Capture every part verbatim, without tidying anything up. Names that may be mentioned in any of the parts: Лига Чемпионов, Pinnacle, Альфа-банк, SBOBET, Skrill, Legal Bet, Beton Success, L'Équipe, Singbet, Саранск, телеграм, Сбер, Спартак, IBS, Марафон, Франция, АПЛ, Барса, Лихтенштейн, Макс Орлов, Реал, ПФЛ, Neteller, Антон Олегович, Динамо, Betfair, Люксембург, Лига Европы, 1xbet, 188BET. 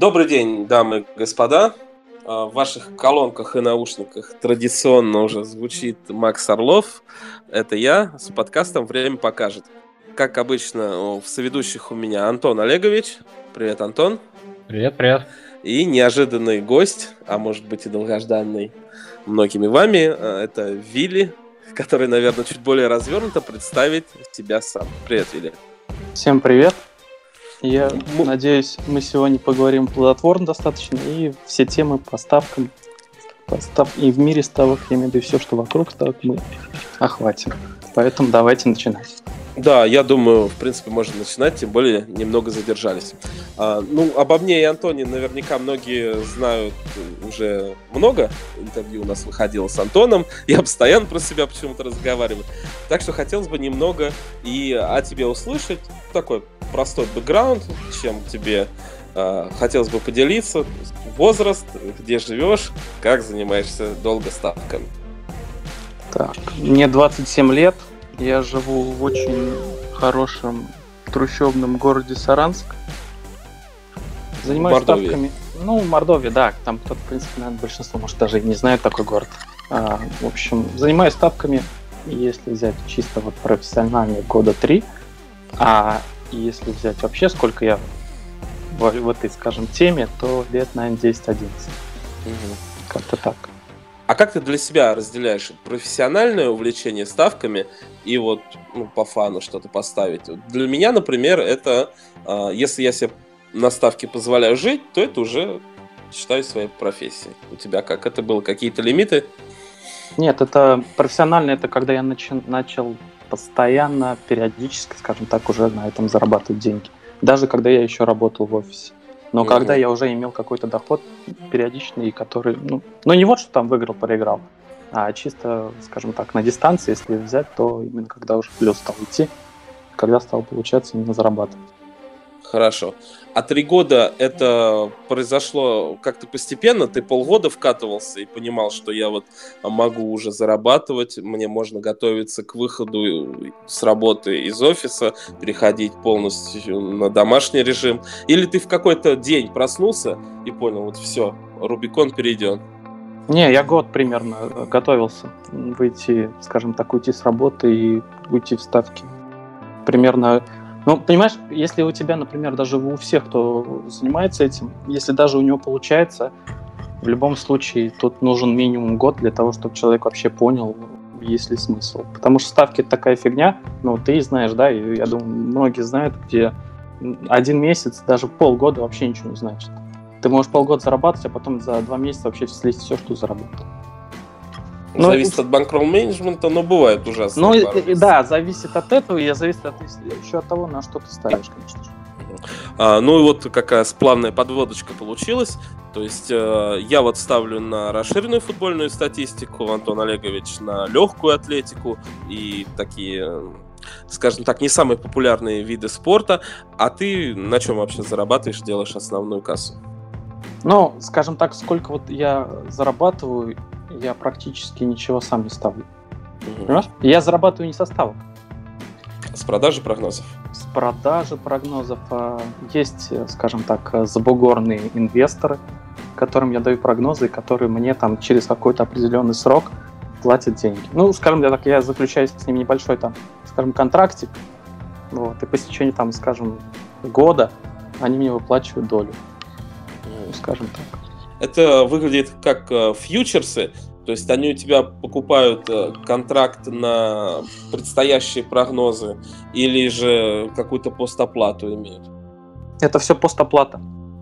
Добрый день, дамы и господа. В ваших колонках и наушниках традиционно уже звучит Макс Орлов. Это я с подкастом «Время покажет». Как обычно, в соведущих у меня Антон Олегович. Привет, Антон. Привет, привет. И неожиданный гость, а может быть и долгожданный многими вами, это Вилли, который, наверное, чуть более развернуто представит тебя сам. Привет, Вилли. Всем привет. Я мы... надеюсь, мы сегодня поговорим плодотворно достаточно, и все темы по ставкам, по став... и в мире ставок, я имею в виду, и все, что вокруг ставок, мы охватим. Поэтому давайте начинать. Да, я думаю, в принципе, можно начинать, тем более немного задержались. А, ну, обо мне и Антоне наверняка многие знают уже много. Интервью у нас выходило с Антоном. Я постоянно про себя почему-то разговариваю. Так что хотелось бы немного и о тебе услышать. Такой простой бэкграунд, чем тебе а, хотелось бы поделиться. Возраст, где живешь, как занимаешься долго ставками. Так, мне двадцать семь лет. Я живу в очень хорошем трущобном городе Саранск. Занимаюсь Мордовия. ставками. Ну, Мордовия, да. Там кто-то, в принципе, наверное, большинство, может, даже и не знает такой город. А, в общем, занимаюсь ставками, если взять чисто вот профессиональные, года три. А если взять вообще, сколько я в, в этой, скажем, теме, то лет, наверное, десять-одиннадцать. Угу. Как-то так. А как ты для себя разделяешь профессиональное увлечение ставками и вот ну, по фану что-то поставить? Для меня, например, это э, если я себе на ставке позволяю жить, то это уже считаю своей профессией. У тебя как? Это было какие-то лимиты? Нет, это профессионально, это когда я начи- начал постоянно, периодически, скажем так, уже на этом зарабатывать деньги. Даже когда я еще работал в офисе. Но mm-hmm. когда я уже имел какой-то доход периодичный, который, ну, ну не вот что там выиграл-проиграл, а чисто, скажем так, на дистанции, если взять, то именно когда уже плюс стал идти, когда стал получаться именно зарабатывать. Хорошо. А три года это произошло как-то постепенно? Ты полгода вкатывался и понимал, что я вот могу уже зарабатывать, мне можно готовиться к выходу с работы из офиса, переходить полностью на домашний режим? Или ты в какой-то день проснулся и понял, вот все, Рубикон перейден? Не, я год примерно готовился выйти, скажем так, уйти с работы и уйти в ставки. Примерно... Ну, понимаешь, если у тебя, например, даже у всех, кто занимается этим, если даже у него получается, в любом случае тут нужен минимум год для того, чтобы человек вообще понял, есть ли смысл. Потому что ставки — это такая фигня, ну, ты знаешь, да, и я думаю, многие знают, где один месяц, даже полгода вообще ничего не значит. Ты можешь полгода зарабатывать, а потом за два месяца вообще слезть все, что заработал. Ну, зависит от банкролл-менеджмента, но бывает ужасно. Ну, и, да, зависит от этого, и зависит от, еще от того, на что ты ставишь, конечно же. А, ну и вот какая сплавная подводочка получилась. То есть э, я вот ставлю на расширенную футбольную статистику, Антон Олегович на легкую атлетику и такие, скажем так, не самые популярные виды спорта. А ты на чем вообще зарабатываешь, делаешь основную кассу? Ну, скажем так, сколько вот я зарабатываю, я практически ничего сам не ставлю. Угу. Понимаешь? Я зарабатываю не со ставок. С продажи прогнозов? С продажи прогнозов. Есть, скажем так, забугорные инвесторы, которым я даю прогнозы, которые мне там через какой-то определенный срок платят деньги. Ну, скажем так, я заключаю с ними небольшой там, скажем, контрактик. Вот, и по истечении там, скажем, года они мне выплачивают долю. Ну, скажем так. Это выглядит как фьючерсы, то есть они у тебя покупают контракт на предстоящие прогнозы или же какую-то постоплату имеют? Это все постоплата.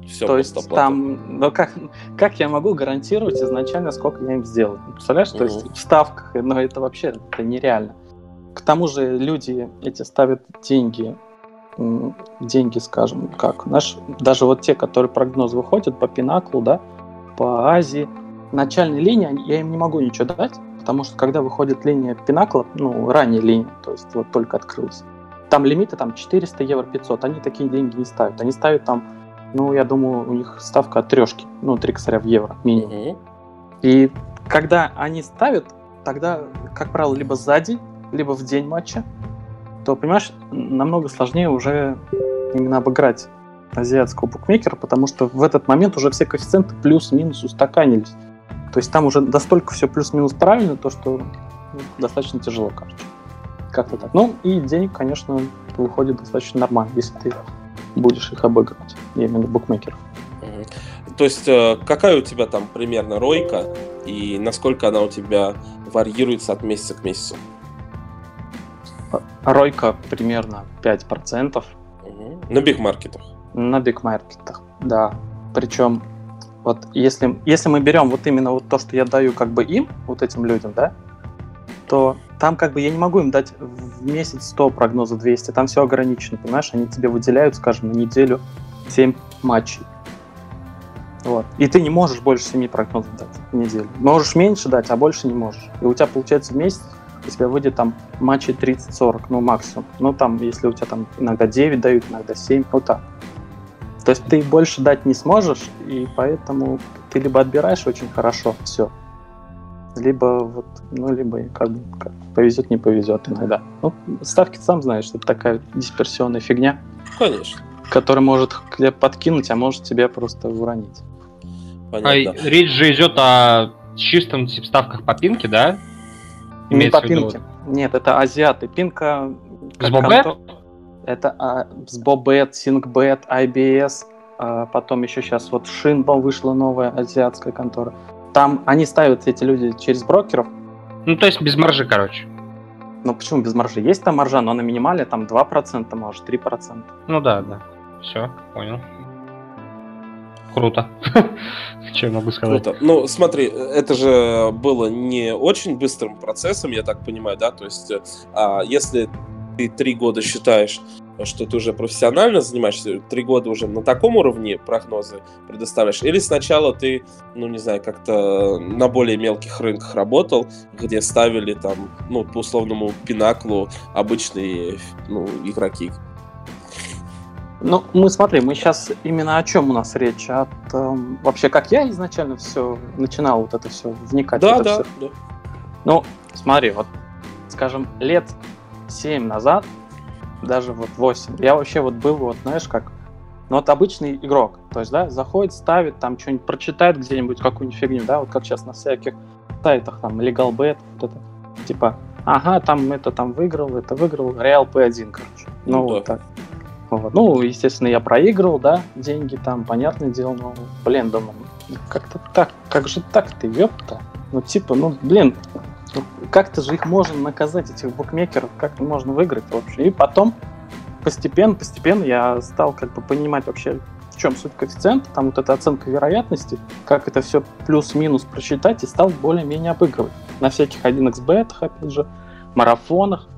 Все то постоплата. Есть там, ну как, как я могу гарантировать изначально, сколько я им сделаю? Представляешь, угу. то есть в ставках, но это вообще это нереально. К тому же люди эти ставят деньги, деньги, скажем, как наш, даже вот те, которые прогнозы выходят по Pinnacle, да, по Азии, начальной линии я им не могу ничего дать, потому что когда выходит линия Pinnacle, ну, ранняя линия, то есть вот только открылась, там лимиты там четыреста евро, пятьсот, они такие деньги не ставят. Они ставят там, ну, я думаю, у них ставка от трешки, ну, три косаря в евро минимум. Mm-hmm. И когда они ставят, тогда, как правило, либо сзади, либо в день матча, то, понимаешь, намного сложнее уже именно обыграть азиатского букмекера, потому что в этот момент уже все коэффициенты плюс-минус устаканились. То есть там уже настолько все плюс-минус правильно, то что достаточно тяжело, кажется. Как-то так. Ну и денег, конечно, выходит достаточно нормально, если ты будешь их обыгрывать, именно букмекеров. Mm-hmm. То есть какая у тебя там примерно ройка и насколько она у тебя варьируется от месяца к месяцу? Ройка примерно пять процентов. Угу. На бигмаркетах? На бигмаркетах, да. Причем, вот если, если мы берем вот именно вот то, что я даю как бы им, вот этим людям, да, то там как бы я не могу им дать в месяц сто прогнозов двести, там все ограничено, понимаешь? Они тебе выделяют, скажем, на неделю семь матчей. Вот. И ты не можешь больше семи прогнозов дать в неделю. Можешь меньше дать, а больше не можешь. И у тебя получается в месяц у тебя выйдет там матчи тридцать-сорок, ну максимум. Ну там, если у тебя там иногда девять дают, иногда семь, вот так. То есть ты больше дать не сможешь, и поэтому ты либо отбираешь очень хорошо все, либо вот, ну либо как бы как, повезет, не повезет иногда. Ну, ставки сам знаешь, это такая дисперсионная фигня. Конечно. Который может тебя подкинуть, а может тебя просто уронить. Понятно. А, речь же идет о чистом ставках по пинке, да? Имеется не по пинке. Нет, это азиаты. Пинка... SBOBET? Контор... Это а, SBOBET, Singbet, ай би эс. А, потом еще сейчас вот Шинба вышла новая азиатская контора. Там они ставят, эти люди, через брокеров. Ну, то есть без маржи, короче. Ну, почему без маржи? Есть там маржа, но на минимале там два процента, может, три процента. Ну да, да. Все, понял. Круто. Что я могу сказать? Круто. Ну, смотри, это же было не очень быстрым процессом, я так понимаю, да? То есть, а, если ты три года считаешь, что ты уже профессионально занимаешься, три года уже на таком уровне прогнозы предоставляешь, или сначала ты, ну, не знаю, как-то на более мелких рынках работал, где ставили там, ну, по условному Пиннаклу обычные, ну, игроки? Ну, мы смотри, мы сейчас именно о чем у нас речь? От, э, вообще, как я изначально все начинал вот это все вникать? Да, это да, все. Да. Ну, смотри, вот, скажем, лет семь назад, даже вот восемь, я вообще вот был, вот, знаешь, как, ну, вот обычный игрок, то есть, да, заходит, ставит, там, что-нибудь прочитает где-нибудь, какую-нибудь фигню, да, вот как сейчас на всяких сайтах, там, Legal Bet, вот это, типа, ага, там, это, там, выиграл, это выиграл, Real пи один, короче, ну, ну вот да. так. Вот. Ну, естественно, я проигрывал, да, деньги там, понятное дело, но, блин, думаю, как-то так, как же так-то, ёпта, ну, типа, ну, блин, как-то же их можно наказать, этих букмекеров, как можно выиграть вообще, и потом постепенно, постепенно я стал как бы понимать вообще, в чем суть коэффициента, там вот эта оценка вероятности, как это все плюс-минус просчитать, и стал более-менее обыгрывать на всяких один икс бет, опять же, марафонах.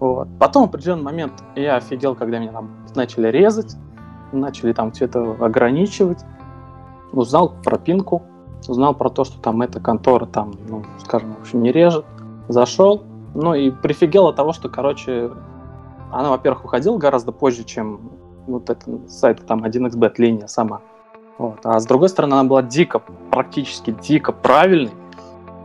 Вот. Потом в определенный момент я офигел, когда меня там начали резать, начали там что-то ограничивать, узнал про пинку, узнал про то, что там эта контора там, ну, скажем, в общем, не режет, зашел, ну и прифигел от того, что, короче, она, во-первых, уходила гораздо позже, чем вот этот сайт, там, один икс бет, линия сама, вот. А с другой стороны, она была дико, практически дико правильной.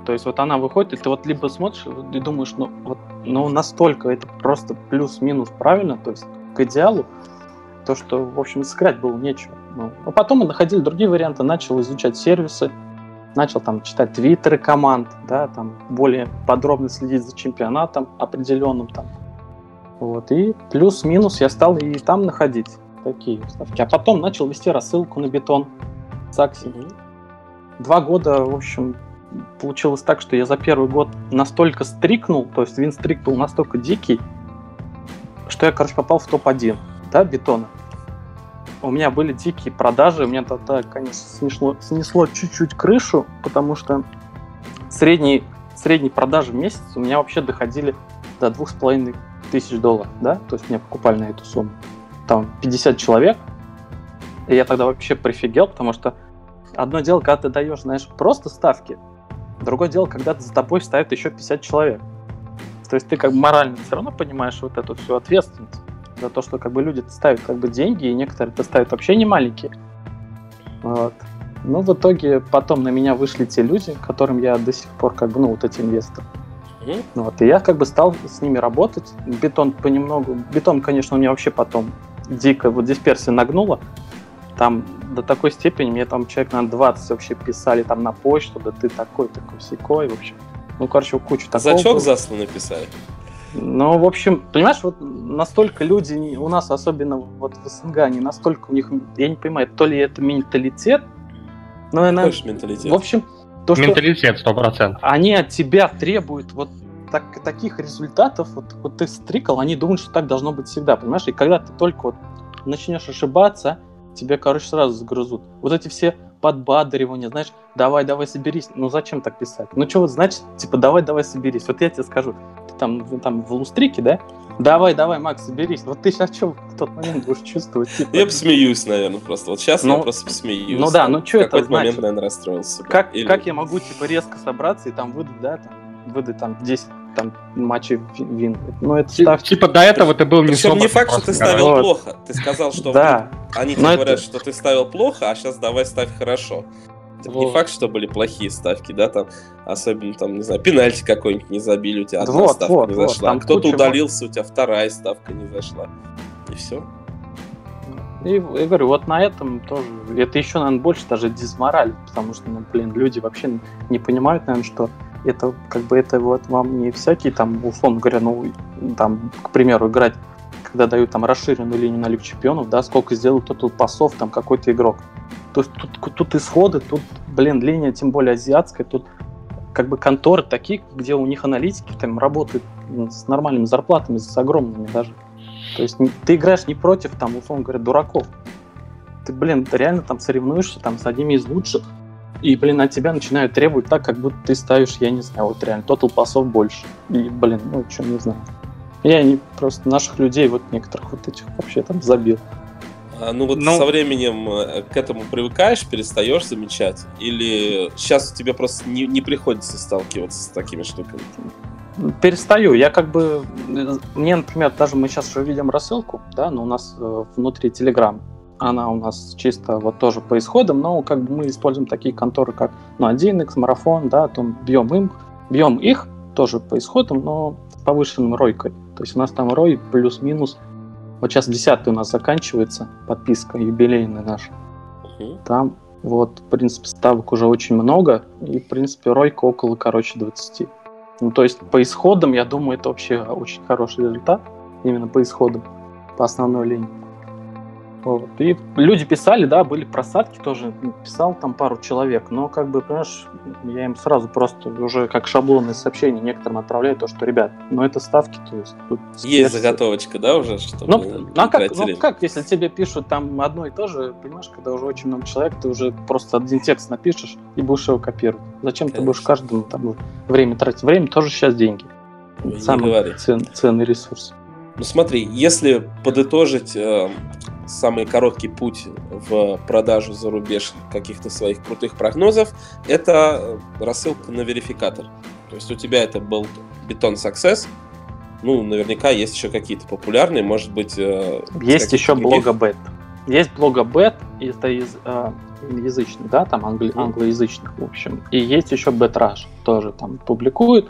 То есть вот она выходит, и ты вот либо смотришь и думаешь, ну вот, ну настолько это просто плюс-минус правильно, то есть к идеалу, то что, в общем, сыграть было нечего. Ну, а потом мы находили другие варианты, начал изучать сервисы, начал там читать твиттеры команд, да, там более подробно следить за чемпионатом определенным там. Вот, и плюс-минус я стал и там находить такие ставки. А потом начал вести рассылку на Beton Success. Два года, в общем... Получилось так, что я за первый год настолько стрикнул, то есть винстрик был настолько дикий, что я, короче, попал в топ один, да, Бетона. У меня были дикие продажи, у меня тогда, конечно, снесло, снесло чуть-чуть крышу, потому что средние, средние продажи в месяц у меня вообще доходили до двух с половиной тысяч долларов, да, то есть меня покупали на эту сумму. Там пятьдесят человек, и я тогда вообще прифигел, потому что одно дело, когда ты даешь, знаешь, просто ставки, другое дело, когда за тобой ставят еще пятьдесят человек. То есть ты как бы морально все равно понимаешь вот эту всю ответственность за то, что как бы люди ставят как бы деньги, и некоторые-то ставят вообще не маленькие. Вот. Но в итоге потом на меня вышли те люди, которым я до сих пор как бы, ну, вот эти инвесторы. Mm-hmm. Вот. И я как бы стал с ними работать. Бетон понемногу... Бетон, конечно, у меня вообще потом дико вот дисперсию нагнуло. Там до такой степени мне там человек на двадцать вообще писали там на почту, да ты такой, такой, сякой, в общем. Ну, короче, кучу такого. Зачок заслу написали. Ну, в общем, понимаешь, вот настолько люди у нас, особенно вот в СНГ, они настолько у них, я не понимаю, то ли это менталитет, но, наверное, менталитет. В общем, то, что менталитет сто процентов. Они от тебя требуют вот так, таких результатов, вот, вот ты стрикал, они думают, что так должно быть всегда, понимаешь? И когда ты только вот начнешь ошибаться, тебя, короче, сразу загрызут. Вот эти все подбадривания, знаешь, давай-давай соберись. Ну зачем так писать? Ну что вот значит, типа, давай-давай соберись. Вот я тебе скажу, ты там, там в лустрике, да? Давай-давай, Макс, соберись. Вот ты сейчас что в тот момент будешь чувствовать? Типа... Я посмеюсь, наверное, просто. Вот сейчас ну, я просто посмеюсь. Ну да, ну что это значит? В какой-то момент, наверное, расстроился. Как, Или... как я могу, типа, резко собраться и там выдать, да, там, выдать там десять там матчи вин. Ну, это Тип, ставь... Типа до этого ты был не Причем не факт, что ты ставил вот. плохо. Ты сказал, что да. Они тебе говорят, это... что ты ставил плохо, а сейчас давай ставь хорошо. Вот. Не факт, что были плохие ставки, да, там, особенно там, не знаю, пенальти какой-нибудь не забили, у тебя одна вот, ставка вот, не вот, зашла. Кто-то куча... удалился, у тебя вторая ставка не зашла. И все. И я говорю, вот на этом тоже. Это еще, наверное, больше даже дизмораль, потому что, ну, блин, люди вообще не понимают, наверное, что. Это как бы это вот вам не всякие там, условно говоря, ну там, к примеру, играть, когда дают там расширенную линию на Лигу Чемпионов, да, сколько сделал тут пасов там какой-то игрок. То есть тут, тут исходы, тут, блин, линия, тем более азиатская, тут как бы конторы такие, где у них аналитики там работают с нормальными зарплатами, с огромными даже. То есть ты играешь не против там, условно говоря, дураков. Ты, блин, ты реально там соревнуешься там с одними из лучших. И, блин, от тебя начинают требовать так, как будто ты ставишь, я не знаю, вот реально, тотал пасов больше. И, блин, ну, что, не знаю. Я не, просто наших людей, вот некоторых вот этих вообще там забил. А, ну, вот ну... со временем к этому привыкаешь, перестаешь замечать? Или сейчас тебе просто не, не приходится сталкиваться с такими штуками? Перестаю. Я как бы... Мне, например, даже мы сейчас уже видим рассылку, да, но у нас внутри Телеграм. Она у нас чисто вот тоже по исходам, но как бы мы используем такие конторы, как ну, один икс, Марафон, да, там бьем им, бьем их тоже по исходам, но с повышенным ройкой. То есть у нас там рой плюс-минус. Вот сейчас десятый у нас заканчивается, подписка юбилейная наша. Okay. Там вот, в принципе, ставок уже очень много, и, в принципе, ройка около, короче, двадцати. Ну, то есть по исходам, я думаю, это вообще очень хороший результат, именно по исходам, по основной линии. Вот. И люди писали, да, были просадки тоже, писал там пару человек, но как бы, понимаешь, я им сразу просто уже как шаблонные сообщения некоторым отправляю, то, что, ребят, ну это ставки, то есть... Тут есть версии. Заготовочка, да, уже? Чтобы ну, а как, ну как, если тебе пишут там одно и то же, понимаешь, когда уже очень много человек, ты уже просто один текст напишешь и будешь его копировать. Зачем Конечно. Ты будешь каждому там время тратить? Время тоже сейчас деньги. Вы Самый цен, ценный ресурс. Ну смотри, если подытожить э, самый короткий путь в продажу за рубеж каких-то своих крутых прогнозов, это рассылка на верификатор. То есть у тебя это был Beton Success, ну наверняка есть еще какие-то популярные, может быть... Э, есть еще Blogabet. Есть Blogabet, это из, э, язычный, да, там англи- англоязычных, в общем. И есть еще BetRush, тоже там публикуют.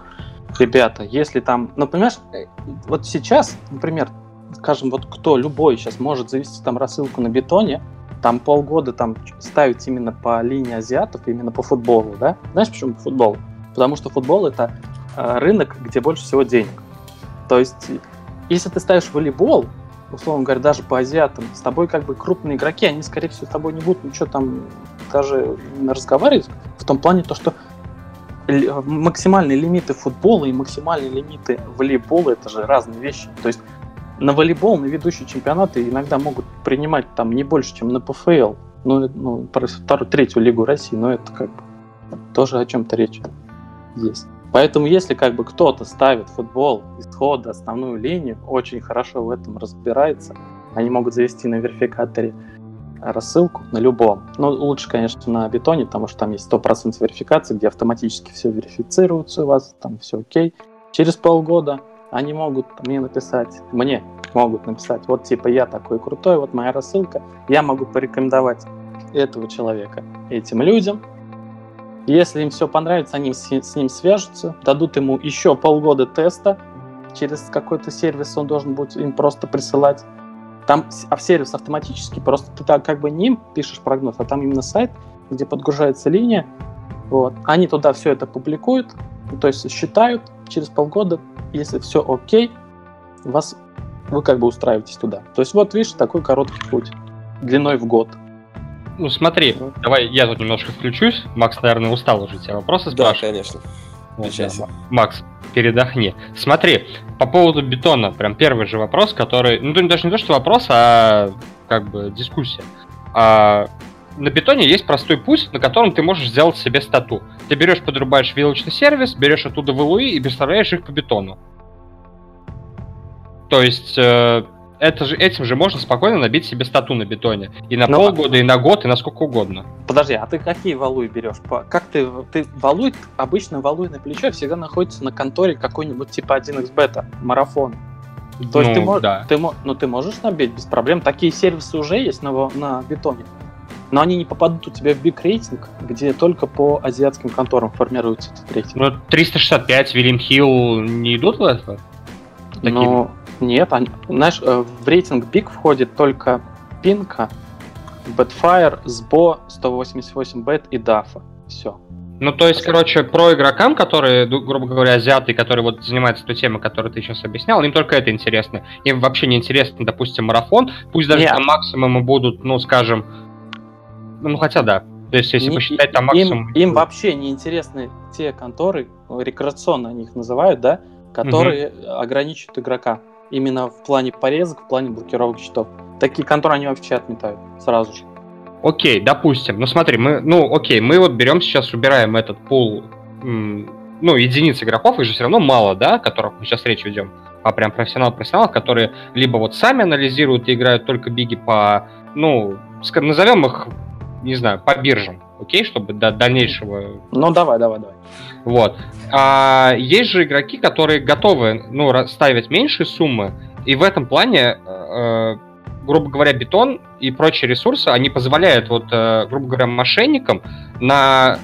Ребята, если там, ну, понимаешь, вот сейчас, например, скажем, вот кто, любой сейчас может завести там рассылку на Бетоне, там полгода там ставить именно по линии азиатов, именно по футболу, да? Знаешь, почему по футболу? Потому что футбол – это рынок, где больше всего денег. То есть, если ты ставишь волейбол, условно говоря, даже по азиатам, с тобой как бы крупные игроки, они, скорее всего, с тобой не будут ничего там даже разговаривать, в том плане то, что максимальные лимиты футбола и максимальные лимиты волейбола — это же разные вещи. То есть на волейбол, на ведущие чемпионаты иногда могут принимать там не больше, чем на ПФЛ, ну, ну вторую, третью лигу России, но это как бы тоже о чем-то речь есть. Поэтому если как бы кто-то ставит футбол, исходы, основную линию, очень хорошо в этом разбирается, они могут завести на верификаторе рассылку на любом. Но лучше, конечно, на Бетоне, потому что там есть сто процентов верификации, где автоматически все верифицируется у вас, там все окей. Через полгода они могут мне написать, мне могут написать, вот типа я такой крутой, вот моя рассылка, я могу порекомендовать этого человека этим людям. Если им все понравится, они с, с ним свяжутся, дадут ему еще полгода теста, через какой-то сервис он должен будет им просто присылать. Там сервис автоматически, просто ты так как бы не пишешь прогноз, а там именно сайт, где подгружается линия. Вот. Они туда все это публикуют, то есть считают через полгода, если все окей, вас, вы как бы устраиваетесь туда. То есть вот видишь, такой короткий путь, длиной в год. Ну смотри, вот. Давай я тут немножко включусь. Макс, наверное, устал уже тебя вопросы спрашивать. Да, конечно. Вот, да. Макс, передохни. Смотри, по поводу бетона, прям первый же вопрос, который... Ну, даже не то, что вопрос, а как бы дискуссия. А... На бетоне есть простой путь, на котором ты можешь сделать себе стату. Ты берешь, подрубаешь вилочный сервис, берешь оттуда ВЛУИ и переставляешь их по бетону. То есть э, это же, этим же можно спокойно набить себе стату на бетоне. И на Но... полгода, и на год, и на сколько угодно. Подожди, а ты какие ВЛУИ берешь? Как ты, ты ВЛУИ, обычно ВЛУИ на плечо всегда находится на конторе какой-нибудь типа один икс бет, Марафон. То есть ну, ты, мож, да. ты, ну, ты можешь набить без проблем. Такие сервисы уже есть на, на бетоне. Но они не попадут у тебя в биг-рейтинг, где только по азиатским конторам формируется этот рейтинг. Ну, триста шестьдесят пять, William Hill не идут в это? Ну, нет. Они, знаешь, в рейтинг биг входит только Pinnacle, Betfair, эс би о, сто восемьдесят восемь бет и Dafa. Все. Ну, то есть, короче, про игрокам, которые, грубо говоря, азиаты, которые вот занимаются той темой, которую ты сейчас объяснял, им только это интересно. Им вообще не интересно, допустим, марафон. Пусть даже нет. Там максимумы будут, ну, скажем... Ну, хотя да. То есть, если не, посчитать там максимум... Им, им вообще не интересны те конторы, рекреационно они их называют, да, которые угу. ограничивают игрока. Именно в плане порезок, в плане блокировок счетов. Такие конторы они вообще отметают сразу же. Окей, допустим. Ну, смотри, мы... Ну, окей, мы вот берем сейчас, убираем этот пул... Ну, единиц игроков, их же все равно мало, да, о которых мы сейчас речь ведем. А прям профессионал-профессионалов, которые либо вот сами анализируют и играют только биги по... Ну, назовем их... не знаю, по биржам, окей, чтобы до дальнейшего... Ну, давай, давай, давай. Вот. А есть же игроки, которые готовы, ну, ставить меньшие суммы, и в этом плане, э, грубо говоря, бетон и прочие ресурсы, они позволяют, вот, э, грубо говоря, мошенникам на,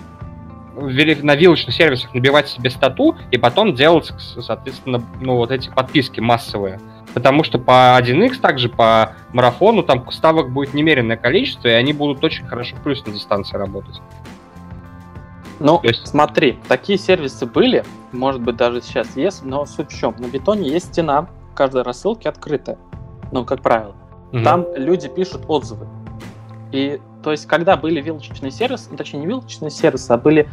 на вилочных сервисах набивать себе стату и потом делать, соответственно, ну, вот эти подписки массовые. Потому что по один икс, также по марафону, там ставок будет немереное количество, и они будут очень хорошо плюс на дистанции работать. Ну, то есть... смотри, такие сервисы были, может быть, даже сейчас есть, но суть в чем? На бетоне есть стена, каждой рассылки открытая, ну, как правило. Угу. Там люди пишут отзывы. И, то есть, когда были вилочечные сервисы, ну, точнее, не вилочечные сервисы, а были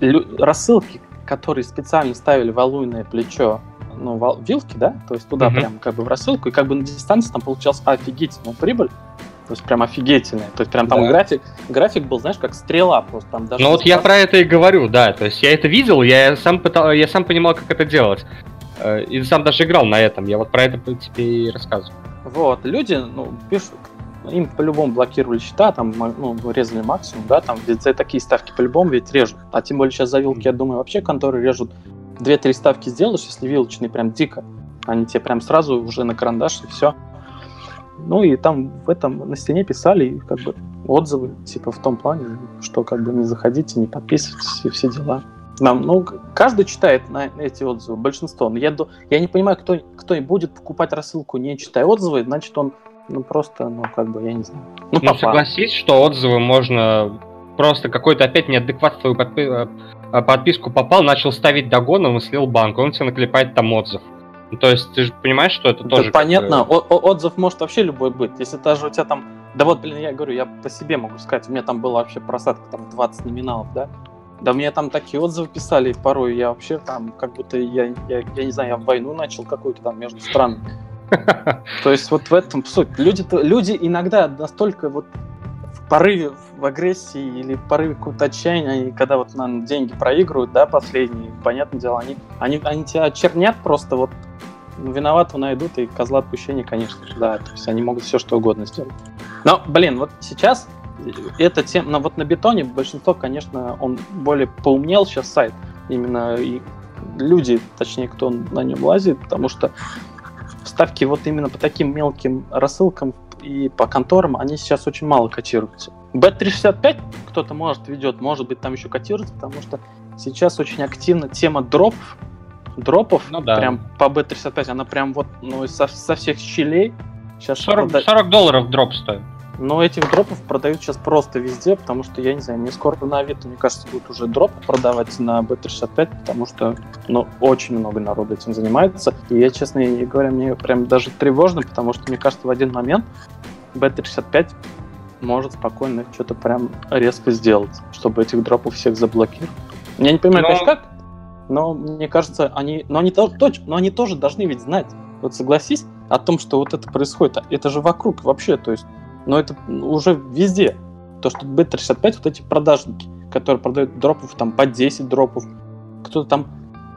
лю- рассылки, которые специально ставили валуйное плечо, ну, вилки, да, то есть туда uh-huh. прям как бы в рассылку, и как бы на дистанции там получалась офигительная прибыль, то есть прям офигительная, то есть прям там да. график, график был, знаешь, как стрела просто там даже... Ну вот я про это и говорю, да, то есть я это видел, я сам, пытал, я сам понимал, как это делать, и сам даже играл на этом, я вот про это тебе и рассказываю. Вот, люди, ну, пишут, им по-любому блокировали счета, там, ну, резали максимум, да, там, ведь за такие ставки по-любому ведь режут, а тем более сейчас за вилки, я думаю, вообще конторы режут. Две-три ставки сделаешь, если вилочные, прям дико. Они тебе прям сразу уже на карандаш и все. Ну и там в этом на стене писали как бы отзывы, типа в том плане, что как бы не заходите, не подписывайтесь и все дела. Нам, ну, каждый читает на эти отзывы, большинство. Но я, я не понимаю, кто, кто и будет покупать рассылку, не читая отзывы, значит он, ну просто, ну как бы, я не знаю. Ну, ну согласись, что отзывы можно... Просто какой-то опять неадекват в твою подпи- подписку попал, начал ставить догоном и слил банк, он тебе наклепает там отзыв. То есть ты же понимаешь, что это да тоже... Понятно, как-то... О- отзыв может вообще любой быть. Если даже у тебя там... Да вот, блин, я говорю, я по себе могу сказать, у меня там была вообще просадка там двадцать номиналов, да? Да мне там такие отзывы писали порой, я вообще там как будто, я, я, я не знаю, я в войну начал какую-то там между странами. То есть вот в этом суть. Люди иногда настолько вот... В порыве, в агрессии или в порыве какого-то отчаяния, они, когда вот нам деньги проигрывают, да, последние, понятное дело, они, они, они тебя очернят просто, вот, ну, виноватого найдут, и козла отпущения, конечно, да, то есть они могут все что угодно сделать. Но, блин, вот сейчас эта тема, но вот на бетоне большинство, конечно, он более поумнел сейчас сайт, именно и люди, точнее, кто на нем лазит, потому что ставки вот именно по таким мелким рассылкам и по конторам, они сейчас очень мало котируются. бет триста шестьдесят пять кто-то может ведет, может быть там еще котируется, потому что сейчас очень активно тема дропов, дропов ну, да. прям по бет триста шестьдесят пять, она прям вот ну, со, со всех щелей Сейчас сорок, прода... сорок долларов дроп стоит. Но этих дропов продают сейчас просто везде, потому что, я не знаю, мне скоро на Авито, мне кажется, будут уже дропы продавать на бет триста шестьдесят пять, потому что, ну, очень много народу этим занимается. И я, честно говоря, мне прям даже тревожно, потому что, мне кажется, в один момент бет триста шестьдесят пять может спокойно что-то прям резко сделать, чтобы этих дропов всех заблокировать. Я не понимаю, но... конечно, как, но мне кажется, они, но они, но они тоже должны ведь знать, вот согласись, о том, что вот это происходит. Это же вокруг вообще, то есть, но это уже везде. То, что бет триста шестьдесят пять, вот эти продажники, которые продают дропов там по десять дропов, кто-то там,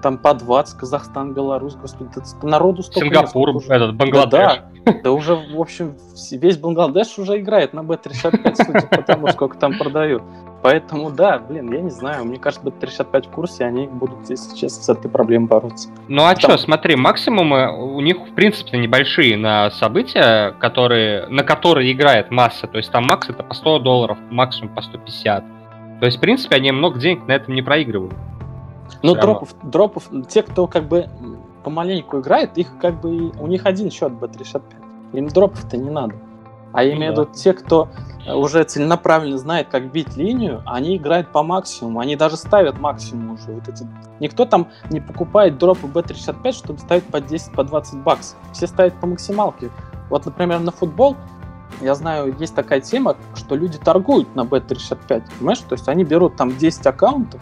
там по двадцать, Казахстан, Беларусь, господи, народу столько. Сингапур, несколько, этот, Бангладеш. Да, да, уже, в общем, весь Бангладеш уже играет на бет триста шестьдесят пять, судя по тому, сколько там продают. Поэтому, да, блин, я не знаю, мне кажется, бет триста шестьдесят пять в курсе, они будут, если честно, с этой проблемой бороться. Ну а что, смотри, максимумы у них, в принципе, небольшие на события, которые, на которые играет масса, то есть там макс это по сто долларов, максимум по сто пятьдесят. То есть, в принципе, они много денег на этом не проигрывают. Ну, дропов, дропов, те, кто как бы помаленьку играет, их как бы, у них один счет бет триста шестьдесят пять, им дропов-то не надо. А я имею в виду те, кто уже целенаправленно знает, как бить линию, они играют по максимуму, они даже ставят максимум уже. Вот эти... Никто там не покупает дропы бет триста шестьдесят пять, чтобы ставить по десять, по двадцать баксов. Все ставят по максималке. Вот, например, на футбол, я знаю, есть такая тема, что люди торгуют на бет триста шестьдесят пять, понимаешь? То есть они берут там десять аккаунтов,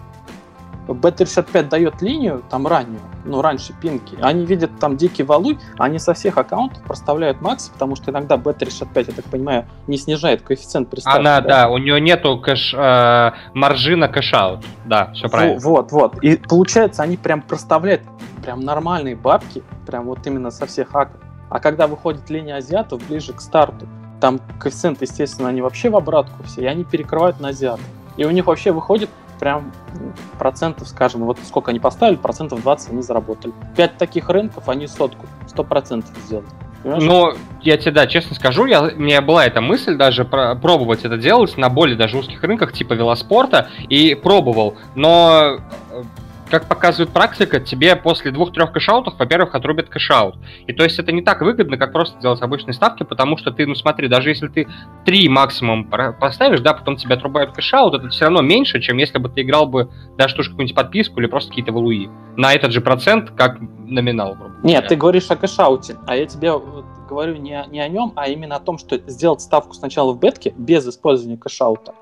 бет триста шестьдесят пять дает линию, там раннюю, ну, раньше пинки, они видят там дикий валуй, они со всех аккаунтов проставляют макс, потому что иногда бет триста шестьдесят пять, я так понимаю, не снижает коэффициент приставки. Она, да, да, у нее нету кэш, э, маржи на кэш-аут, да, все правильно. Вот, вот, и получается, они прям проставляют прям нормальные бабки, прям вот именно со всех аков. А когда выходит линия азиатов ближе к старту, там коэффициент, естественно, они вообще в обратку все, и они перекрывают на азиатов. И у них вообще выходит прям процентов, скажем, вот сколько они поставили, процентов двадцать они заработали. Пять таких рынков, они сотку, сто процентов сделали. Понимаешь? Ну, я тебе, да, честно скажу, я, у меня была эта мысль даже про, пробовать это делать на более даже узких рынках, типа велоспорта, и пробовал, но... Как показывает практика, тебе после двух-трех кэшаутов, во-первых, отрубят кэшаут. И то есть это не так выгодно, как просто делать обычные ставки, потому что ты, ну смотри, даже если ты три максимум поставишь, да, потом тебя отрубают кэшаут, это все равно меньше, чем если бы ты играл бы даже ту же какую-нибудь подписку или просто какие-то валуи. На этот же процент, как номинал. Нет, ты говоришь о кэшауте, а я тебе говорю не, не о нем, а именно о том, что сделать ставку сначала в бетке без использования кэшаута.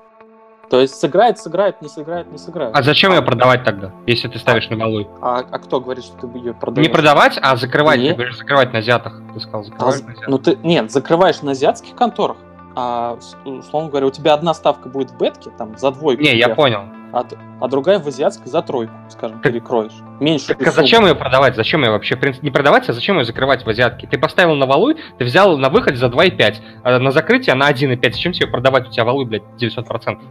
То есть сыграет, сыграет, не сыграет, не сыграет. А зачем ее продавать тогда, если ты ставишь а, на валуй? А, а кто говорит, что ты ее продаешь? Не продавать, а закрывать. Нет. Ты говоришь, закрывать на азиатах. Ты сказал, закрываешь а, на азиатах. Ну ты, нет, закрываешь на азиатских конторах. А, условно говоря, у тебя одна ставка будет в бетке, там, за двойку. Не, я понял. А, а другая в азиатской за тройку, скажем, так, перекроешь. Меньше. Так а зачем ее продавать? Зачем ее вообще? Не продавать, а зачем ее закрывать в азиатке? Ты поставил на валуй, ты взял на выходе за два и пять, а на закрытие на один и пять. Зачем тебе продавать? У тебя валуй, блядь, девятьсот процентов.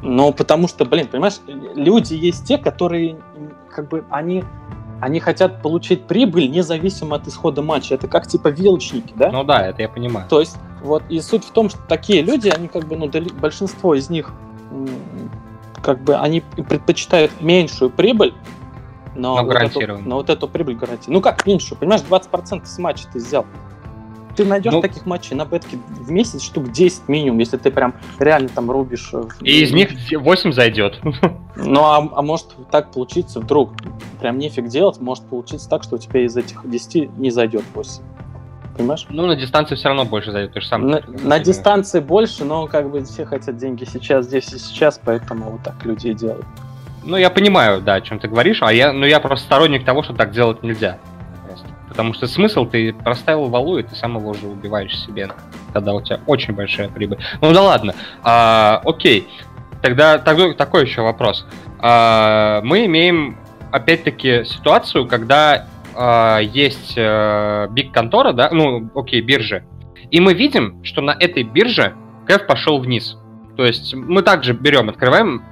Ну, потому что, блин, понимаешь, люди есть те, которые, как бы, они, они хотят получить прибыль независимо от исхода матча. Это как, типа, вилочники, да? Ну да, это я понимаю. То есть, вот, и суть в том, что такие люди, они, как бы, ну, большинство из них, как бы, они предпочитают меньшую прибыль, но, но, вот, эту, но вот эту прибыль гарантированную. Ну как меньшую, понимаешь, двадцать процентов с матча ты взял. Ты найдешь, ну, таких матчей на бетке в месяц штук десять минимум, если ты прям реально там рубишь. И из них восемь зайдет. Ну, а, а может так получиться вдруг. Прям нефиг делать, может получиться так, что у тебя из этих десяти не зайдет восемь. Понимаешь? Ну, на дистанции все равно больше зайдет. Ты же сам на, на дистанции больше, но как бы все хотят деньги сейчас, здесь и сейчас, поэтому вот так люди и делают. Ну, я понимаю, да, о чем ты говоришь, а я, но я просто сторонник того, что так делать нельзя. Потому что смысл, ты проставил валу, и ты сам его уже убиваешь себе, когда у тебя очень большая прибыль. Ну да ладно, а, окей, тогда так, такой еще вопрос. А, мы имеем, опять-таки, ситуацию, когда а, есть а, биг-контора, да, ну, окей, биржа, и мы видим, что на этой бирже кэф пошел вниз. То есть мы также берем, открываем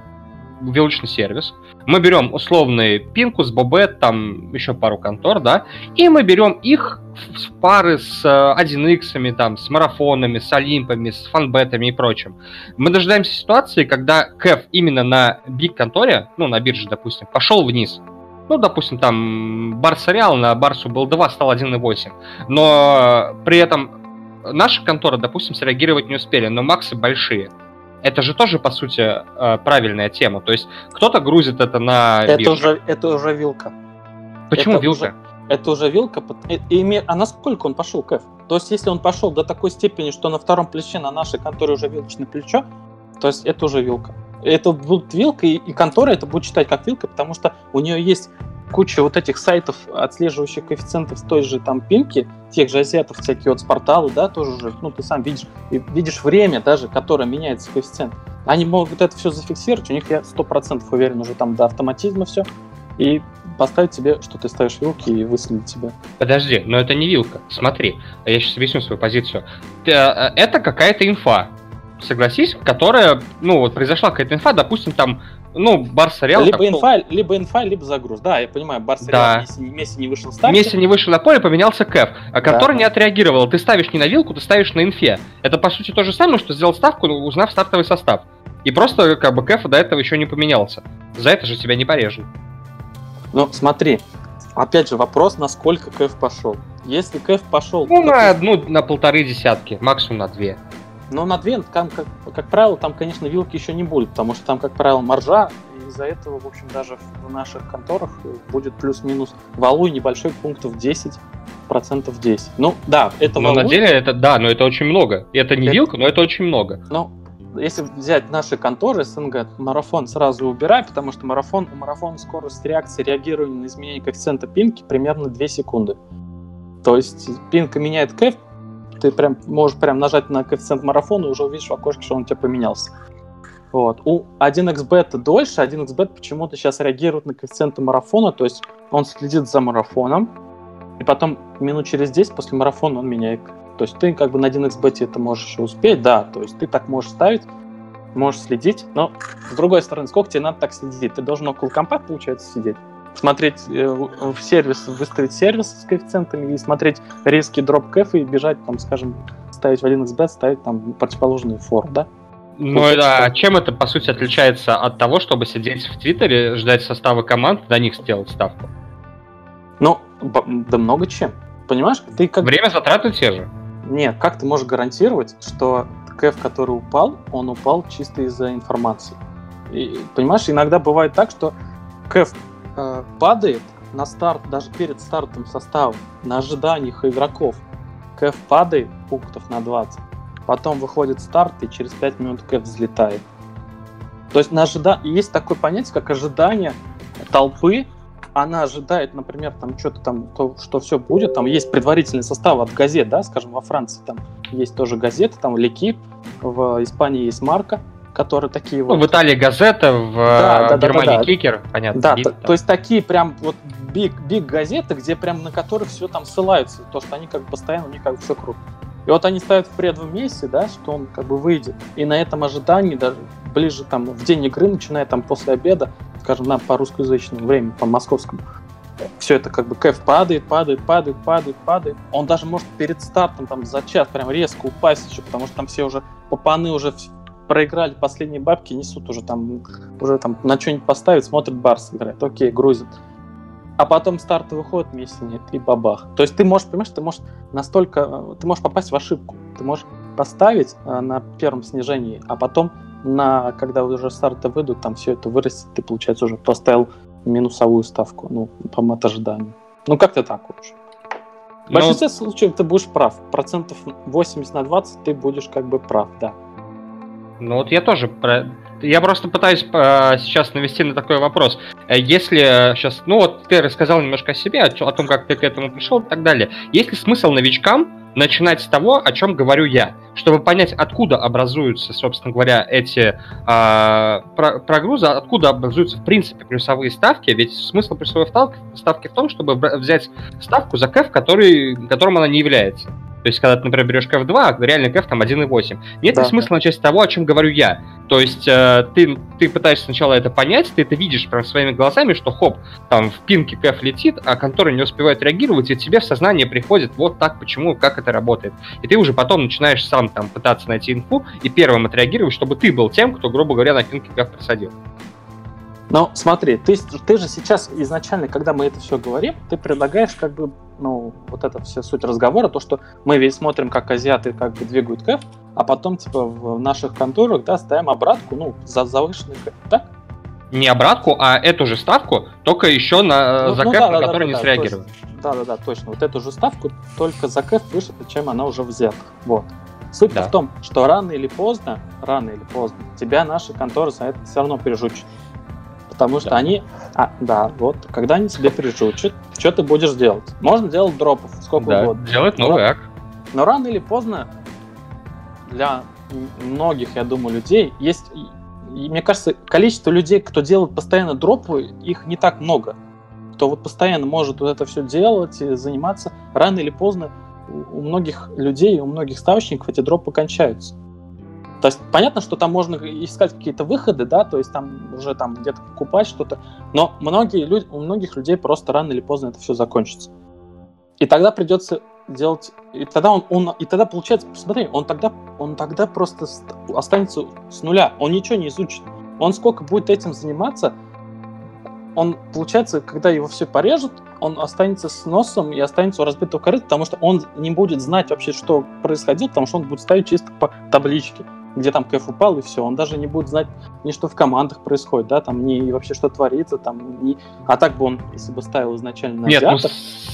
вилочный сервис, мы берем условные Pinnacle, SBOBET, там еще пару контор, да, и мы берем их в пары с один икс, там, с марафонами, с олимпами, с фанбетами и прочим. Мы дожидаемся ситуации, когда кэф именно на биг-конторе, ну, на бирже, допустим, пошел вниз. Ну, допустим, там, Барса Реал на Барсу был два, стал один и восемь. Но при этом наша контора, допустим, среагировать не успели, но максы большие. Это же тоже, по сути, правильная тема. То есть кто-то грузит это на это биржу. Уже, это уже вилка. Почему это вилка? Уже, это уже вилка. И, а насколько он пошел, Кэф? То есть если он пошел до такой степени, что на втором плече на нашей конторе уже вилочное плечо, то есть это уже вилка. Это будет вилка, и, и контора это будет считать как вилка, потому что у нее есть куча вот этих сайтов, отслеживающих коэффициентов с той же там пинки, тех же азиатов, всякие вот спорталы, да, тоже же, ну, ты сам видишь, и видишь время даже, которое меняется коэффициент. Они могут это все зафиксировать, у них, я сто процентов уверен, уже там до автоматизма все, и поставить тебе, что ты ставишь вилки и выследить тебя. Подожди, но это не вилка, смотри, я сейчас объясню свою позицию. Это какая-то инфа, согласись, которая, ну, вот произошла какая-то инфа, допустим, там, ну, Барса Реал... Либо, ну... либо инфа, либо загруз, да, я понимаю, Барса Реал, да. Месси не вышел в старте. Месси не вышел на поле, поменялся кэф, а контора да. не отреагировала. Ты ставишь не на вилку, ты ставишь на инфе. Это, по сути, то же самое, что сделал ставку, узнав стартовый состав. И просто, как бы, кэф до этого еще не поменялся. За это же тебя не порежут. Ну, смотри, опять же, вопрос, насколько кэф пошел. Если кэф пошел... Ну, на одну, на полторы десятки, максимум на две. Но на две, там, как, как правило, там, конечно, вилки еще не будет, потому что там, как правило, маржа, и из-за этого, в общем, даже в наших конторах будет плюс-минус валуй небольшой пунктов десять процентов десять. Ну, да, это валуй. Но на деле, это, да, но это очень много. Это не это... вилка, но это очень много. Ну, если взять наши конторы, СНГ, марафон сразу убирай, потому что марафон, у марафона скорость реакции, реагирования на изменение коэффициента пинки примерно две секунды. То есть пинка меняет кэф, ты прям можешь прям нажать на коэффициент марафона и уже увидишь в окошке, что он у тебя поменялся. Вот. У один икс бет дольше, один икс бет почему-то сейчас реагирует на коэффициенты марафона, то есть он следит за марафоном, и потом минут через десять после марафона он меняет. То есть ты как бы на один икс бет это можешь успеть, да, то есть ты так можешь ставить, можешь следить, но с другой стороны, сколько тебе надо так следить? Ты должен около компа, получается, сидеть. Смотреть в сервис, выставить сервис с коэффициентами и смотреть риски дроп кэфа и бежать, там, скажем, ставить в один икс бет, ставить там противоположный фор, да? Ну вот, да, а чем это, по сути, отличается от того, чтобы сидеть в Твиттере, ждать составы команд, на них сделать ставку? Ну, да много чем. Понимаешь, ты как... Время затраты те же. Нет, как ты можешь гарантировать, что кэф, который упал, он упал чисто из-за информации? И, понимаешь, иногда бывает так, что кэф падает на старт, даже перед стартом состава, на ожиданиях игроков. Кэф падает пунктов на двадцать, потом выходит старт, и через пять минут кэф взлетает. То есть на ожида... есть такое понятие, как ожидание толпы. Она ожидает, например, там что-то там, то, что все будет. Там есть предварительный состав от газет, да, скажем, во Франции там есть тоже газеты, там L'Équipe, в Испании есть Марка, которые такие ну, вот... В Италии газета, в да, да, Германии да, да, кикер, понятно. Да, то, то есть такие прям вот биг газеты, где прям на которых все там ссылаются, то, что они как бы постоянно, у них как бы все круто. И вот они ставят в преду Месси, да, что он как бы выйдет. И на этом ожидании даже ближе там в день игры, начиная там после обеда, скажем, на по русскоязычному времени, по московскому, все это как бы кэф падает, падает, падает, падает, падает. Он даже может перед стартом там за час прям резко упасть еще, потому что там все уже попаны уже... проиграли последние бабки, несут уже там, уже там на что-нибудь поставить, смотрят Барс, играет, окей, грузит. А потом старты выходят, Месси нет, и бабах. То есть ты можешь, понимаешь, ты можешь настолько, ты можешь попасть в ошибку. Ты можешь поставить на первом снижении, а потом, на, когда уже старты выйдут, там все это вырастет, ты, получается, уже поставил минусовую ставку, ну, по-моему, от ожидания. Ну, как-то так лучше. В большинстве Но... случаев ты будешь прав. Процентов восемьдесят на двадцать ты будешь как бы прав, да. Ну вот я тоже, я просто пытаюсь сейчас навести на такой вопрос. Если сейчас, ну вот ты рассказал немножко о себе, о том, как ты к этому пришел и так далее. Есть ли смысл новичкам начинать с того, о чем говорю я, чтобы понять, откуда образуются, собственно говоря, эти а, прогрузы, откуда образуются в принципе плюсовые ставки? Ведь смысл плюсовой ставки в том, чтобы взять ставку за кэф, который, которым она не является. То есть, когда ты, например, берешь кэф два, а реальный кэф там один и восемь. Нет да, ли смысла да. начать с того, о чем говорю я? То есть, э, ты, ты пытаешься сначала это понять, ты это видишь прям своими глазами, что хоп, там в пинке кэф летит, а контора не успевает реагировать, и тебе в сознание приходит вот так, почему, как это работает. И ты уже потом начинаешь сам там пытаться найти инфу и первым отреагировать, чтобы ты был тем, кто, грубо говоря, на пинке кэф присадил. Но смотри, ты, ты же сейчас изначально, когда мы это все говорим, ты предлагаешь как бы ну, вот это вся суть разговора, то, что мы весь смотрим, как азиаты как бы двигают кэф, а потом, типа, в наших конторах, да, ставим обратку, ну, за завышенный кэф, так? Не обратку, а эту же ставку, только еще на, ну, за ну, кэф, да, на да, который да, не да, среагировали. Да-да-да, точно, вот эту же ставку, только за кэф выше, чем она уже взята, вот. Суть да. в том, что рано или поздно, рано или поздно, тебя наши конторы за это все равно прижучат. Потому что да. они, а, да, вот, когда они тебе прижучат, что ты будешь делать? Можно делать дропов, сколько да, угодно. Делать новый но, ак. Но рано или поздно для многих, я думаю, людей есть, и, мне кажется, количество людей, кто делает постоянно дропы, их не так много. Кто вот постоянно может вот это все делать и заниматься, рано или поздно у многих людей, у многих ставочников эти дропы кончаются. То есть понятно, что там можно искать какие-то выходы, да, то есть там уже там где-то покупать что-то, но многие люди, у многих людей просто рано или поздно это все закончится. И тогда придется делать, и тогда он, он и тогда получается, посмотри, он тогда, он тогда просто останется с нуля, он ничего не изучит, он сколько будет этим заниматься, он, получается, когда его все порежут, он останется с носом и останется у разбитого корыта, потому что он не будет знать вообще, что происходило, потому что он будет ставить чисто по табличке, где там кэф упал, и все. Он даже не будет знать ни что в командах происходит, да, там, ни вообще что творится, там, ни... А так бы он, если бы ставил изначально на азиатов... Нет, ну,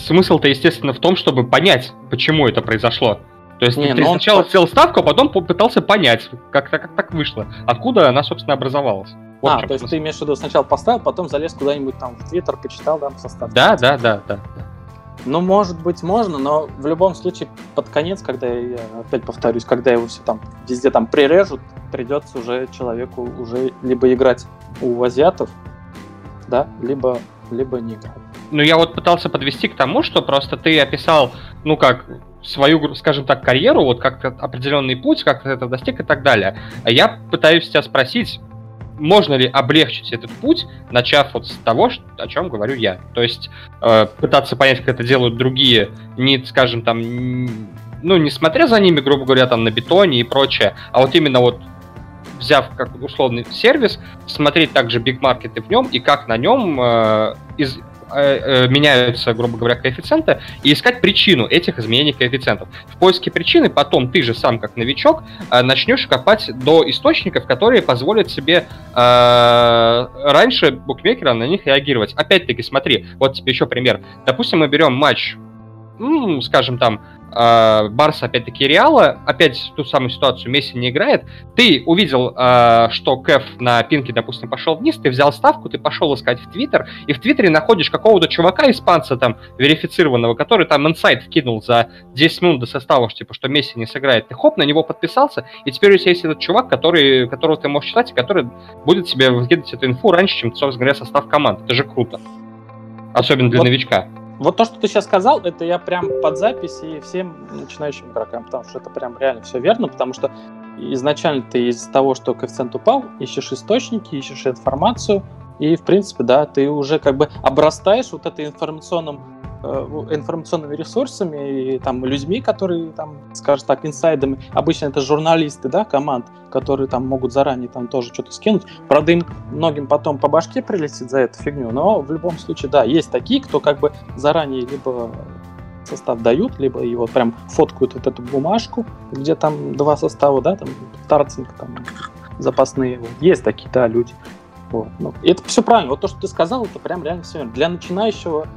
смысл-то, естественно, в том, чтобы понять, почему это произошло. То есть не, ты сначала он... сел ставку, а потом попытался понять, как, как так вышло, откуда она, собственно, образовалась. Вот а, то есть ты имеешь в виду, сначала поставил, потом залез куда-нибудь там в Твиттер, почитал там состав. Да, да, да, да. Ну, может быть, можно, но в любом случае под конец, когда, я опять повторюсь, когда его все там везде там прирежут, придется уже человеку уже либо играть у азиатов, да, либо, либо не играть. Ну, я вот пытался подвести к тому, что просто ты описал, ну, как... свою, скажем так, карьеру, вот как-то определенный путь, как ты этого достиг и так далее. А я пытаюсь тебя спросить, можно ли облегчить этот путь, начав вот с того, что, о чем говорю я. То есть э, пытаться понять, как это делают другие, не, скажем, там, ну, не смотря за ними, грубо говоря, там, на бетоне и прочее, а вот именно вот взяв как условный сервис, смотреть также бигмаркеты в нем и как на нем э, из... меняются, грубо говоря, коэффициенты, и искать причину этих изменений коэффициентов. В поиске причины потом ты же сам, как новичок, начнешь копать до источников, которые позволят себе э, раньше букмекера на них реагировать. Опять-таки, смотри, вот тебе еще пример. Допустим, мы берем матч, ну, скажем там, э, Барса, опять-таки, Реала, опять ту самую ситуацию, Месси не играет, ты увидел, э, что кэф на пинке, допустим, пошел вниз, ты взял ставку, ты пошел искать в Твиттер, и в Твиттере находишь какого-то чувака, испанца там, верифицированного, который там инсайт вкинул за десять минут до состава, типа, что Месси не сыграет, ты хоп, на него подписался, и теперь у тебя есть этот чувак, который, которого ты можешь читать, и который будет тебе выкидывать эту инфу раньше, чем, собственно говоря, состав команды. Это же круто. Особенно для вот. новичка. Вот то, что ты сейчас сказал, это я прям под запись и всем начинающим игрокам, потому что это прям реально все верно, потому что изначально ты из-за того, что коэффициент упал, ищешь источники, ищешь информацию, и, в принципе, да, ты уже как бы обрастаешь вот этой информационным, э, информационными ресурсами и там людьми, которые, там, скажем так, инсайдами. Обычно это журналисты, да, команд, которые там могут заранее там тоже что-то скинуть. Правда, им многим потом по башке прилетит за эту фигню, но в любом случае, да, есть такие, кто как бы заранее либо состав дают, либо его прям фоткают вот эту бумажку, где там два состава, да, там старцинг, там запасные. Вот. Есть такие, да, люди. Вот. Ну, это все правильно. Вот то, что ты сказал, это прям реально все верно. Для начинающего,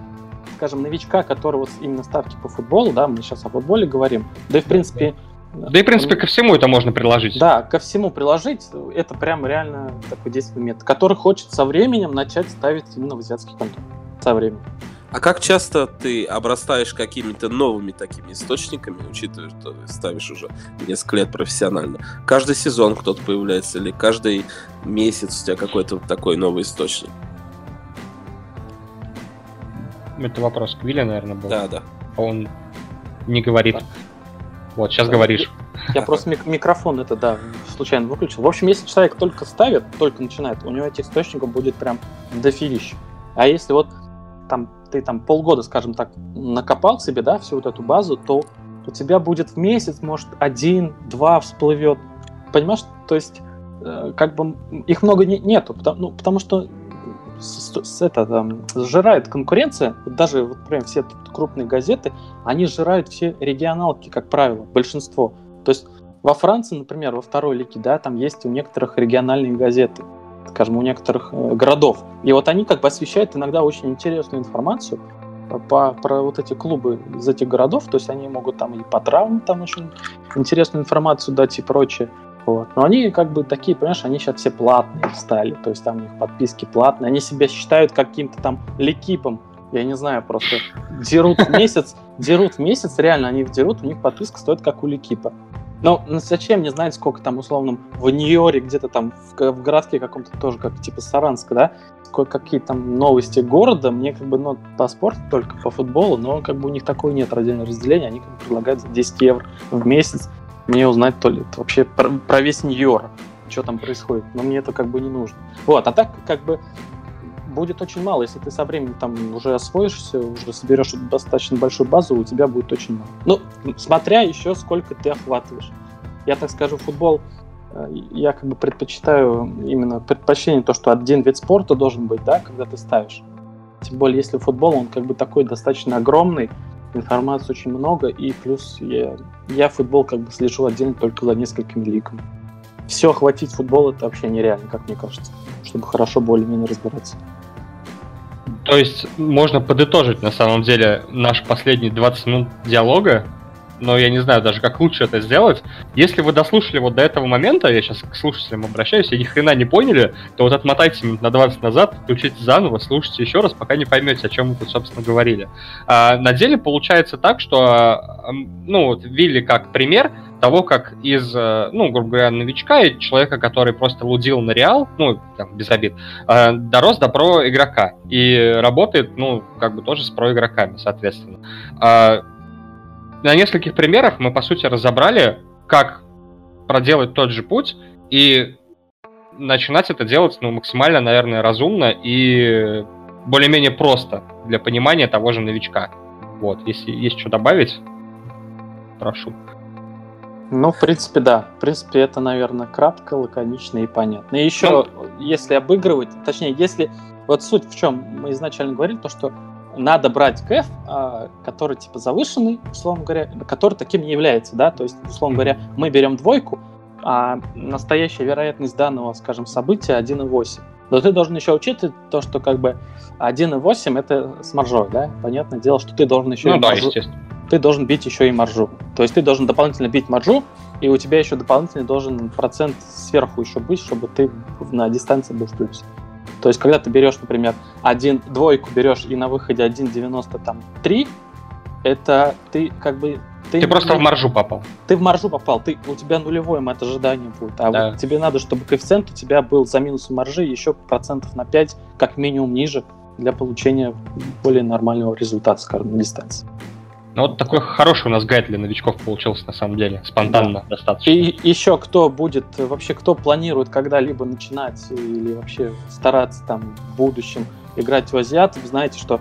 скажем, новичка, который вот именно ставки по футболу, да, мы сейчас о футболе говорим, да и в принципе... Да и в принципе он, ко всему это можно приложить. Да, ко всему приложить, это прям реально такой действенный метод, который хочет со временем начать ставить именно в азиатский контур. Со временем. А как часто ты обрастаешь какими-то новыми такими источниками, учитывая, что ты ставишь уже несколько лет профессионально? Каждый сезон кто-то появляется или каждый месяц у тебя какой-то такой новый источник? Это вопрос к Вилли, наверное, был. Да, да. Он не говорит. Да. Вот, сейчас да. говоришь. Я просто микрофон это, да, случайно выключил. В общем, если человек только ставит, только начинает, у него этих источников будет прям дофигища. А если вот там ты там полгода, скажем так, накопал себе, да, всю вот эту базу, то у тебя будет в месяц, может, один-два всплывет. Понимаешь? То есть, э, как бы их много не, нету, потому, ну, потому что с, с, это, там, сжирает конкуренция. Вот даже вот прям все крупные газеты, они сжирают все регионалки, как правило, большинство. То есть во Франции, например, во второй лиге, да, там есть у некоторых региональные газеты, скажем, у некоторых э, городов. И вот они как бы освещают иногда очень интересную информацию по, по, про вот эти клубы из этих городов. То есть они могут там и по травмам там очень интересную информацию дать и прочее. Вот. Но они как бы такие, понимаешь, они сейчас все платные стали, то есть там у них подписки платные, они себя считают каким-то там L'Équipe, я не знаю, просто дерут в месяц, дерут в месяц, реально они дерут, у них подписка стоит как у L'Équipe. Но ну, зачем мне знать, сколько там, условно, в Нью-Йорке, где-то там в, в городке каком-то тоже, как типа Саранска, да, какие там новости города, мне как бы, ну, по спорту только, по футболу, но как бы у них такого нет отдельного разделения, они как бы предлагают за десять евро в месяц, мне узнать то ли это вообще про, про весь Нью-Йорк, что там происходит, но мне это как бы не нужно. Вот, а так как бы будет очень мало, если ты со временем там уже освоишься, уже соберешь достаточно большую базу, у тебя будет очень мало. Ну, смотря еще сколько ты охватываешь. Я так скажу, футбол, я как бы предпочитаю именно предпочтение то, что один вид спорта должен быть, да, когда ты ставишь. Тем более, если футбол, он как бы такой достаточно огромный, информации очень много, и плюс я, я футбол как бы слежу отдельно только за несколькими лигами. Все охватить футбол — это вообще нереально, как мне кажется, чтобы хорошо более-менее разбираться. То есть можно подытожить, на самом деле, наши последние двадцать минут диалога, но я не знаю даже, как лучше это сделать. Если вы дослушали вот до этого момента, я сейчас к слушателям обращаюсь, и ни хрена не поняли, то вот отмотайте минут на двадцать назад, включите заново, слушайте еще раз, пока не поймете, о чем мы тут, собственно, говорили. А на деле получается так, что, ну, вот Вилли как пример того, как из, ну, грубо говоря, новичка и человека, который просто лудил на Реал, ну, там, без обид, дорос до про-игрока и работает, ну, как бы тоже с про-игроками, соответственно. На нескольких примерах мы, по сути, разобрали, как проделать тот же путь и начинать это делать, ну, максимально, наверное, разумно и более-менее просто для понимания того же новичка. Вот, если есть что добавить, прошу. Ну, в принципе, да. В принципе, это, наверное, кратко, лаконично и понятно. И еще, ну, если обыгрывать, точнее, если... Вот суть в чем мы изначально говорили, то, что надо брать кэф, который типа завышенный, условно говоря, который таким не является, да, то есть, условно говоря, мы берем двойку, а настоящая вероятность данного, скажем, события один и восемь. Но ты должен еще учитывать то, что как бы один и восемь это с маржой, да, понятное дело, что ты должен еще... Ну да, маржу, естественно. Ты должен бить еще и маржу, то есть ты должен дополнительно бить маржу, и у тебя еще дополнительно должен процент сверху еще быть, чтобы ты на дистанции был в плюсе. То есть, когда ты берешь, например, один, двойку берешь и на выходе один девяносто три, это ты как бы... Ты, ты просто ты, в маржу попал. Ты в маржу попал, ты, у тебя нулевое это ожидание будет. А да. Вот тебе надо, чтобы коэффициент у тебя был за минусом маржи еще процентов на пять, как минимум ниже, для получения более нормального результата, скажем, на дистанции. Ну вот такой хороший у нас гайд для новичков получился, на самом деле, спонтанно, да, достаточно. И еще кто будет, вообще кто планирует когда-либо начинать или вообще стараться там в будущем играть в азиатов, знаете, что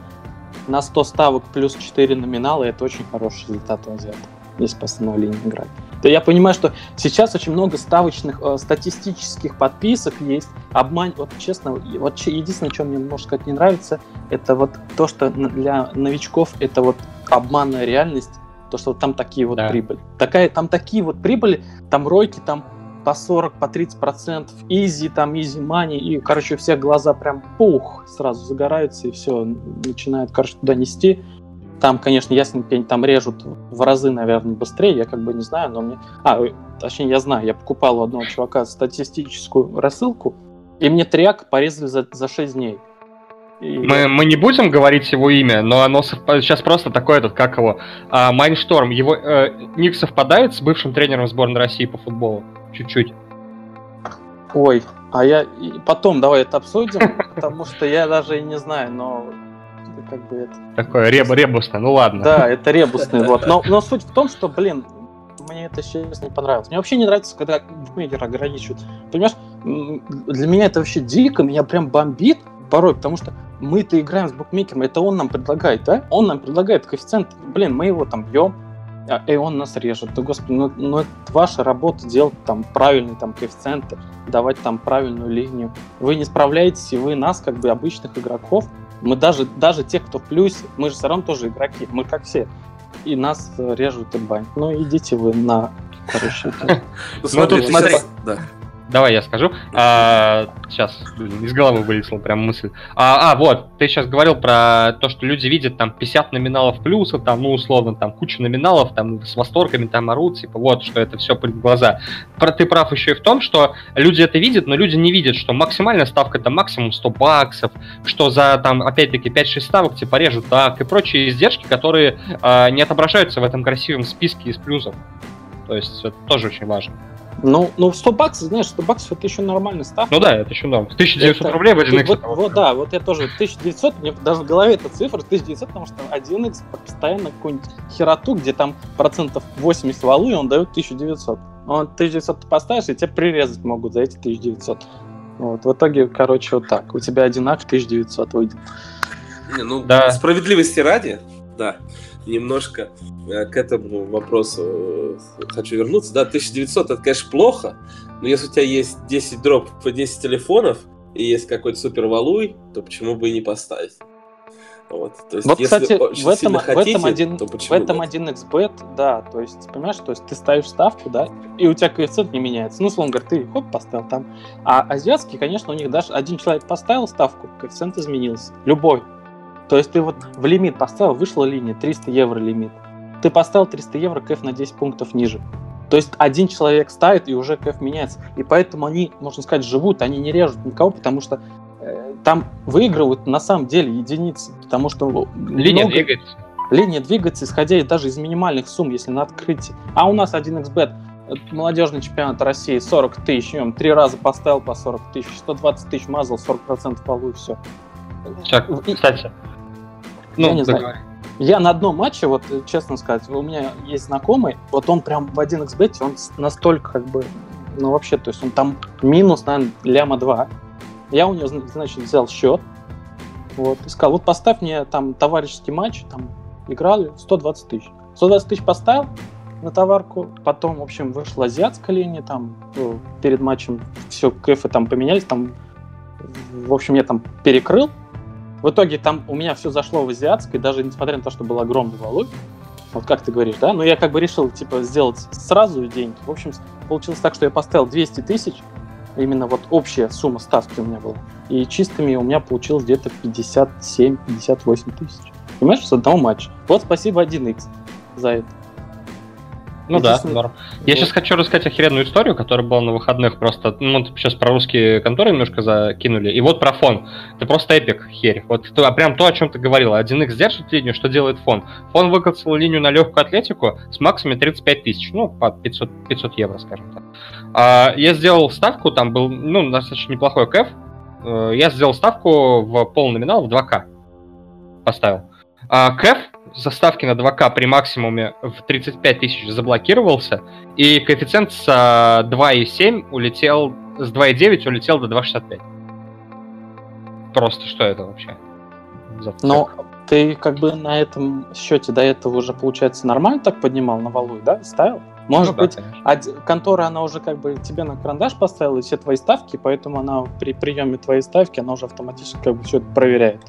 на сто ставок плюс четыре номинала это очень хороший результат у азиатов, если по основной линии играть. Да, я понимаю, что сейчас очень много ставочных, э, статистических подписок есть, обман, вот честно, вот единственное, что мне, можно сказать, не нравится, это вот то, что для новичков это вот обманная реальность, то, что там такие вот, да, прибыли. Такая, там такие вот прибыли, там ройки, там по сорок, по тридцать процентов, изи, там изи мани, и, короче, у всех глаза прям пух, сразу загораются, и все, начинают, короче, туда нести. Там, конечно, ясен пень, там режут в разы, наверное, быстрее, я как бы не знаю, но мне... А, точнее, я знаю, я покупал у одного чувака статистическую рассылку, и мне тряк порезали за, за шесть дней. И... Мы, мы не будем говорить его имя, но оно совпадает. Сейчас просто такой этот, как его, а, Майншторм. Его э, ник совпадает с бывшим тренером сборной России по футболу. Чуть-чуть. Ой, а я потом давай это обсудим, потому что я даже и не знаю, но как бы это. Такое ребусное, ну ладно. Да, это ребусное, вот. Но суть в том, что, блин, мне это сейчас не понравилось. Мне вообще не нравится, когда букмекер ограничивают. Понимаешь, для меня это вообще дико, меня прям бомбит порой, потому что мы-то играем с букмекером, это он нам предлагает, да? Он нам предлагает коэффициент, блин, мы его там бьем, и он нас режет. Да, господи, ну, ну это ваша работа делать там правильный там коэффициент, давать там правильную линию. Вы не справляетесь, и вы нас, как бы обычных игроков, мы даже, даже те, кто в плюсе, мы же все равно тоже игроки, мы как все, и нас режут и банят. Ну идите вы на, короче. Ну тут смотри, давай я скажу. А, сейчас, блин, из головы вылезла прям мысль. А, а, вот, ты сейчас говорил про то, что люди видят там пятьдесят номиналов плюса, там, ну, условно, там, куча номиналов, там, с восторгами, там, орут, типа, вот, что это все прыгает в глаза. Про, ты прав еще и в том, что люди это видят, но люди не видят, что максимальная ставка это максимум сто баксов, что за, там, опять-таки, пять-шесть ставок, типа, режут так, и прочие издержки, которые а, не отображаются в этом красивом списке из плюсов. То есть, это тоже очень важно. Ну, ну, сто баксов, знаешь, сто баксов это еще нормальная ставка. Ну да, это еще норм. тысяча девятьсот это... рублей в один икс. Вот, вот, да, вот я тоже тысяча девятьсот, мне даже в голове эта цифра тысяча девятьсот, потому что один икс постоянно какую-нибудь хероту, где там процентов восемьдесят валу, и он дает тысячу девятьсот. Он тысячу девятьсот ты поставишь, и тебя прирезать могут за эти тысячу девятьсот. Вот, в итоге, короче, вот так. У тебя один акт тысяча девятьсот выйдет. Не, ну, да. Справедливости ради, да. Немножко к этому вопросу хочу вернуться. Да, тысяча девятьсот это, конечно, плохо, но если у тебя есть десять дроп по десять телефонов и есть какой-то супервалуй, то почему бы и не поставить? Вот, то есть, вот кстати, в этом, хотите, в этом, один, в этом один икс бет, да, то есть, понимаешь, то есть ты ставишь ставку, да, и у тебя коэффициент не меняется. Ну, словно говоря, ты хоп, поставил там. А азиатские, конечно, у них даже один человек поставил ставку, коэффициент изменился. Любой. То есть ты вот в лимит поставил, вышла линия, триста евро лимит. Ты поставил триста евро, кэф на десять пунктов ниже. То есть один человек ставит, и уже кэф меняется. И поэтому они, можно сказать, живут, они не режут никого, потому что э, там выигрывают на самом деле единицы. Потому что линия много... двигается. Линия двигается, исходя даже из минимальных сумм, если на открытии. А у нас один икс бет, молодежный чемпионат России, сорок тысяч, три раза поставил по сорок тысяч, сто двадцать тысяч мазал, сорок процентов полу и все. Чак, кстати... Ну, я не знаю. Я на одном матче, вот честно сказать, у меня есть знакомый, вот он прям в один икс бет, он настолько как бы, ну вообще, то есть он там минус, наверное, ляма два. Я у него, значит, взял счет, вот, и сказал, вот поставь мне там товарищеский матч, там играли сто двадцать тысяч. сто двадцать тысяч поставил на товарку, потом, в общем, вышла азиатская линия, там перед матчем все, кэфы там поменялись, там, в общем, я там перекрыл. В итоге там у меня все зашло в азиатской, даже несмотря на то, что был огромный валуй, вот как ты говоришь, да, но я как бы решил, типа, сделать сразу деньги. В общем, получилось так, что я поставил двести тысяч, именно вот общая сумма ставки у меня была, и чистыми у меня получилось где-то пятьдесят семь - пятьдесят восемь тысяч. Понимаешь, с одного матча. Вот спасибо один икс за это. Ну да, норм. Я вот сейчас хочу рассказать охеренную историю, которая была на выходных просто. Ну, мы сейчас про русские конторы немножко закинули. И вот про фон. Это просто эпик херь. Вот то, прям то, о чем ты говорил. один икс держит линию, что делает фон? Фон выкатил линию на легкую атлетику с максимами тридцать пять тысяч. Ну, по пятьсот евро, скажем так. А, я сделал ставку, там был, ну, достаточно неплохой кэф. Я сделал ставку в полный номинал в два ка. Поставил. А, кэф заставки на два ка при максимуме в тридцать пять тысяч заблокировался, и коэффициент с два и семь улетел, с два и девять улетел до два шестьдесят пять. Просто что это вообще? Но ты как бы на этом счете до этого уже, получается, нормально так поднимал на валуй, да? Ставил? Может ну, быть, да, контора, она уже как бы тебе на карандаш поставила все твои ставки, поэтому она при приеме твоей ставки, она уже автоматически как бы все это проверяет.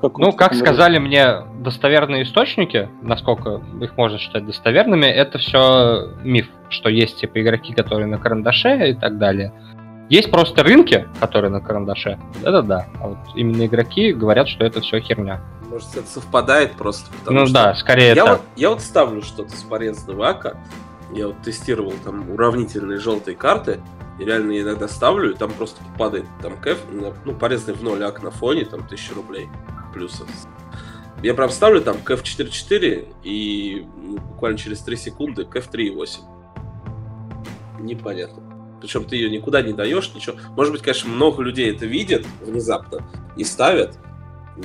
Как ну, как сказали говорит. Мне достоверные источники, насколько их можно считать достоверными, это все миф, что есть типа игроки, которые на карандаше и так далее. Есть просто рынки, которые на карандаше, да-да-да, а вот именно игроки говорят, что это все херня. Может, это совпадает просто, потому ну, что... Ну да, скорее я вот, я вот ставлю что-то с порезанного ака, я вот тестировал там уравнительные желтые карты, и реально я иногда ставлю, и там просто падает там кэф, ну, порезанный в ноль ак на фоне, там, тысяча рублей плюсов. Я прям ставлю там кэф четыре четыре, и буквально через три секунды кэф три восемь. Непонятно. Причем ты ее никуда не даешь, ничего. Может быть, конечно, много людей это видят внезапно и ставят,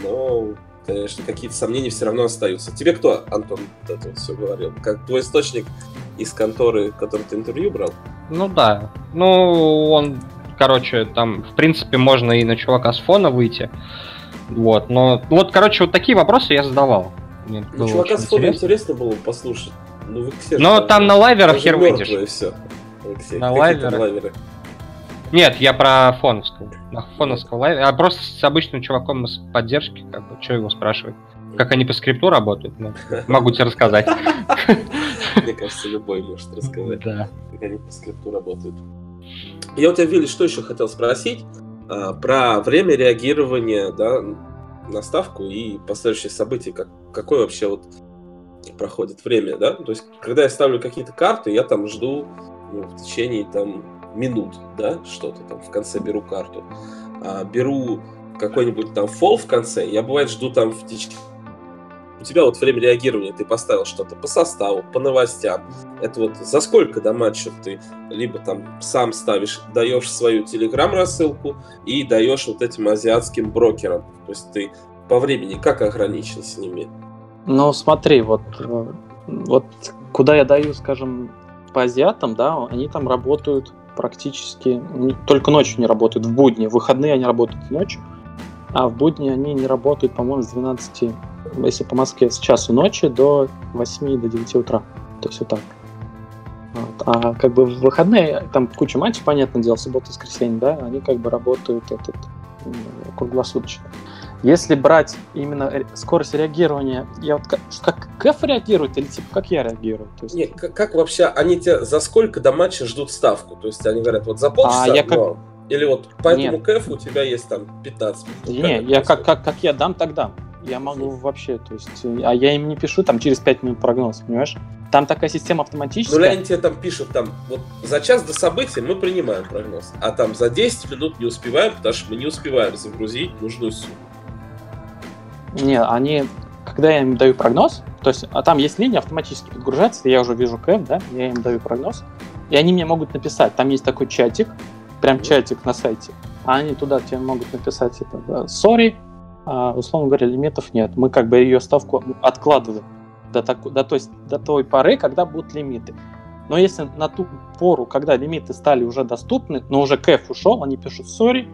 но, конечно, какие-то сомнения все равно остаются. Тебе кто, Антон, это вот все говорил? Как твой источник из конторы, который ты интервью брал? Ну да, ну он, короче, там, в принципе, можно и на чувака с фона выйти, вот, но, вот, короче, вот такие вопросы я задавал. Мне ну, чувака с фона интересно было послушать, Ну, в иксе, но там ты, на лайверах хер выйдешь. Алексей, на лайверах? лайверы? Нет, я про фоновского. На фоновского лайвера. А просто с обычным чуваком из поддержки, как бы, что его спрашивать? Как они по скрипту работают? Ну, могу тебе рассказать. Мне кажется, любой может рассказать, как они по скрипту работают. Я у тебя, Вилли, что еще хотел спросить? Про время реагирования, да, на ставку и последующие события. Как, какое вообще вот проходит время, да? То есть, когда я ставлю какие-то карты, я там жду, ну, в течение там минут, да, что-то там в конце беру карту. А, беру какой-нибудь там фол в конце, я бывает жду там в течение... У тебя вот время реагирования, ты поставил что-то по составу, по новостям. Это вот за сколько до матча ты либо там сам ставишь, даешь свою телеграм-рассылку и даешь вот этим азиатским брокерам. То есть ты по времени как ограничен с ними? Ну смотри, вот, вот куда я даю, скажем, по азиатам, да, они там работают практически, только ночью не работают, в будни, в выходные они работают ночью, а в будни они не работают, по-моему, с двенадцати, если по Москве, с часу ночи до восьми, до девяти утра, то есть вот так. Вот. А как бы в выходные, там куча матчей, понятное дело, суббота, воскресенье, да, они как бы работают этот, круглосуточно. Если брать именно скорость реагирования, я вот как, как КФ реагирует или типа как я реагирую? То есть... Нет, как, как вообще они тебя за сколько до матча ждут ставку? То есть они говорят, вот за полчаса, а я как... но... или вот по этому КФ у тебя есть там пятнадцать минут? Нет, я как, как, как я дам, так дам. Я могу вообще, то есть, а я им не пишу там через пять минут прогноз, понимаешь? Там такая система автоматическая. Ну, они тебе там пишут, там, вот за час до события мы принимаем прогноз, а там за десять минут не успеваем, потому что мы не успеваем загрузить нужную сумму. Не, они, когда я им даю прогноз, то есть, а там есть линия, автоматически подгружается, я уже вижу кэп, да, я им даю прогноз, и они мне могут написать, там есть такой чатик, прям чатик на сайте, а они туда тебе могут написать, типа, сори, условно говоря, лимитов нет, мы как бы ее ставку откладываем до, таку, до, той, до той поры, когда будут лимиты. Но если на ту пору, когда лимиты стали уже доступны, но уже кэп ушел, они пишут, сори,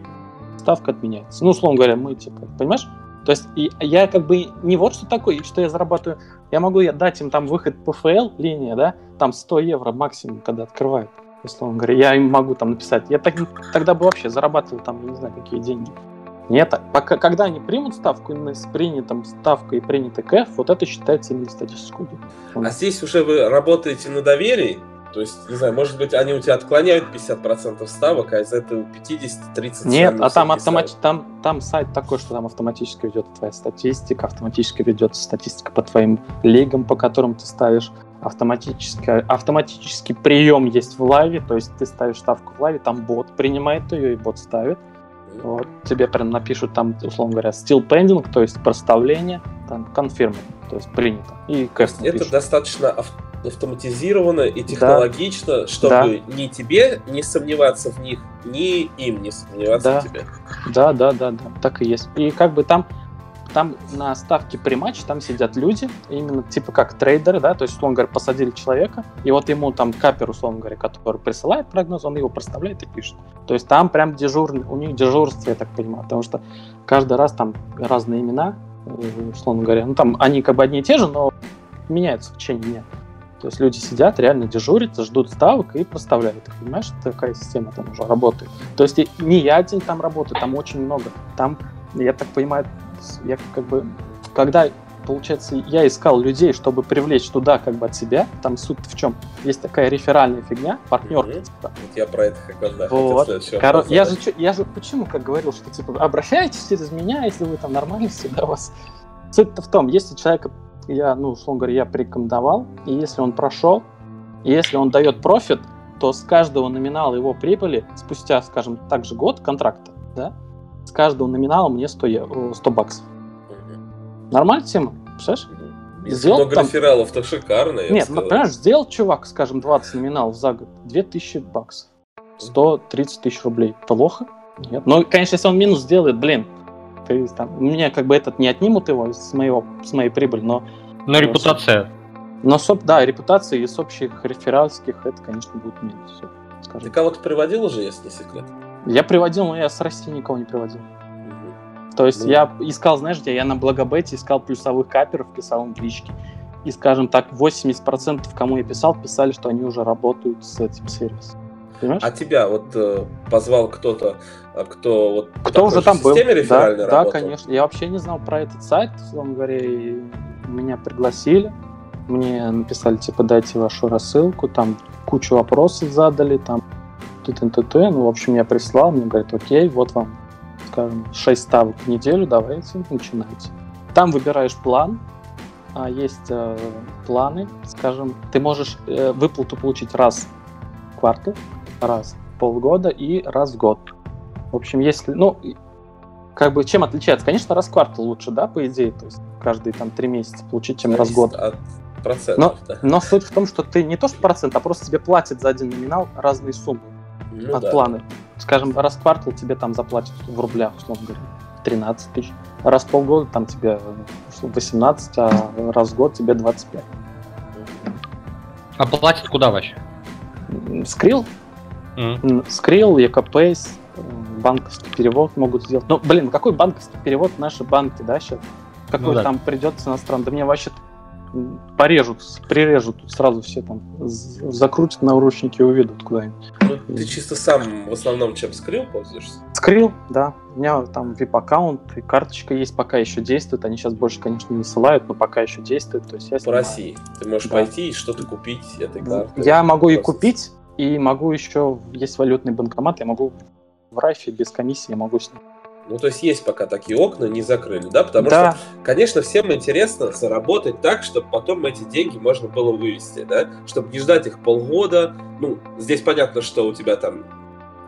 ставка отменяется. Ну, условно говоря, мы, типа, понимаешь? То есть и я как бы не вот что такое, что я зарабатываю. Я могу я дать им там выход ПФЛ, линия, да, там сто евро максимум, когда открывают, условно говоря. Я им могу там написать. Я так, тогда бы вообще зарабатывал там, не знаю, какие деньги. Нет, пока, когда они примут ставку, именно с принятым ставкой и принятый кэф, вот это считается именно статистической. А здесь уже вы работаете на доверии? То есть, не знаю, может быть, они у тебя отклоняют пятьдесят процентов ставок, а из этого пятьдесят тридцать процентов. Нет, а там, автомати- там, там сайт такой, что там автоматически ведет твоя статистика, автоматически ведется статистика по твоим лигам, по которым ты ставишь, автоматически, автоматический прием есть в лайве, то есть ты ставишь ставку в лайве, там бот принимает ее и бот ставит. Вот, тебе прям напишут там, условно говоря, still pending, то есть проставление, там confirmed, то есть принято. И кэф это достаточно автоматически. Автоматизировано и технологично, да. Чтобы да. Ни тебе не сомневаться в них, ни им не сомневаться да. в тебе. Да, да, да, да, так и есть. И как бы там, там на ставке при матче там сидят люди, именно типа как трейдеры, да, то есть, условно говоря, посадили человека, и вот ему там капер, условно говоря, который присылает прогноз, он его проставляет и пишет. То есть там прям дежурный, у них дежурство, я так понимаю, потому что каждый раз там разные имена, условно говоря, ну там они как бы одни и те же, но меняются в течение дня. То есть люди сидят, реально дежурят, ждут ставок и проставляют. Ты понимаешь, такая система там уже работает. То есть не я один там работаю, там очень много. Там, я так понимаю, я как бы, когда, получается, я искал людей, чтобы привлечь туда как бы от себя, там суть в чем? Есть такая реферальная фигня, партнерка. Mm-hmm. Типа. Я про это как раз вот. хотел Кор- я, же, я же почему как говорил, что типа обращайтесь через меня, если вы там нормально все для вас. Суть-то в том, если человека... Я, ну, условно говоря, я порекомендовал, и если он прошел, и если он дает профит, то с каждого номинала его прибыли, спустя, скажем, также год контракта, да, с каждого номинала мне сто баксов. Mm-hmm. Нормальная тема, понимаешь? Если сделал, много там... рефералов, то шикарно, я Нет, ну, понимаешь, сделал чувак, скажем, двадцать номиналов за год, две тысячи баксов, сто тридцать тысяч рублей. Плохо? Нет. Ну, конечно, если он минус сделает, блин, там, у меня как бы этот не отнимут его с, моего, с моей прибыли, но... Но репутация. Но, да, репутация из общих реферальских, это, конечно, будет минус. Ты кого-то приводил уже, если не секрет? Я приводил, но я с России никого не приводил. Угу. То есть ну, я искал, знаешь, где я на Blogabet искал плюсовых каперов в плюсовом личке. И, скажем так, восемьдесят процентов, кому я писал, писали, что они уже работают с этим сервисом. Понимаешь? А тебя вот э, позвал кто-то, кто вот кто уже там был. Да, да, конечно. Я вообще не знал про этот сайт, условно говоря, и меня пригласили. Мне написали, типа, дайте вашу рассылку, там кучу вопросов задали, там ты-ты-ты-ты. Ну, в общем, я прислал, мне говорят, окей, вот вам, скажем, шесть ставок в неделю, давайте, начинайте. Там выбираешь план, есть э, планы, скажем, ты можешь э, выплату получить раз в квартал, раз в полгода и раз в год. В общем, если, ну, как бы чем отличается? Конечно, раз в квартал лучше, да, по идее, то есть каждые там три месяца получить, чем раз в год. От процентов, но, да. Но суть в том, что ты не то что процент, а просто тебе платят за один номинал разные суммы, ну, от да. плана. Скажем, раз в квартал тебе там заплатят в рублях, условно говоря, тринадцать тысяч. Раз в полгода там тебе восемнадцать, а раз в год тебе двадцать пять. А платят куда вообще? Skrill. Mm-hmm. Skrill, Екопейс, банковский перевод могут сделать. Ну, блин, какой банковский перевод наши банки, да, сейчас? Какой ну, да. там придется иностранным? Да мне вообще порежут, прирежут, сразу все там закрутят наручники и уведут куда-нибудь. Ну, ты чисто сам в основном чем Skrill пользуешься? Skrill, да. У меня там ви ай пи-аккаунт и карточка есть, пока еще действует. Они сейчас больше, конечно, не высылают, но пока еще действует. То есть я снимаю. По России. Ты можешь да. пойти и что-то купить этой картой. Я могу и купить, и могу еще, есть валютный банкомат, я могу в Райфе без комиссии, я могу с ним. Ну, то есть есть пока такие окна, не закрыли, да? Потому да. что, конечно, всем интересно заработать так, чтобы потом эти деньги можно было вывести, да? Чтобы не ждать их полгода. Ну, здесь понятно, что у тебя там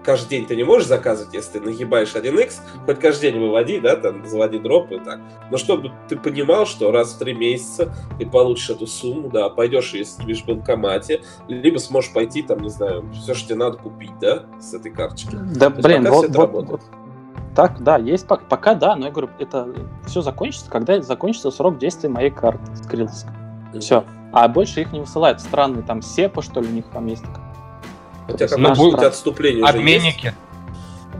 каждый день ты не можешь заказывать, если ты нагибаешь один икс, хоть каждый день выводи, да, там, заводи дроп и так. Но чтобы ты понимал, что раз в три месяца ты получишь эту сумму, да, пойдешь и снимешь в банкомате, либо сможешь пойти, там, не знаю, все, что тебе надо купить, да, с этой карточки. Да, то блин, вот, вот, вот. Так, да, есть пока, пока, да, но я говорю, это все закончится, когда закончится срок действия моей карты скриловской. Mm-hmm. Все. А больше их не высылают. Странные там СЕПа, что ли, у них там есть. Вот у тебя будут отступления. Обменники. Есть?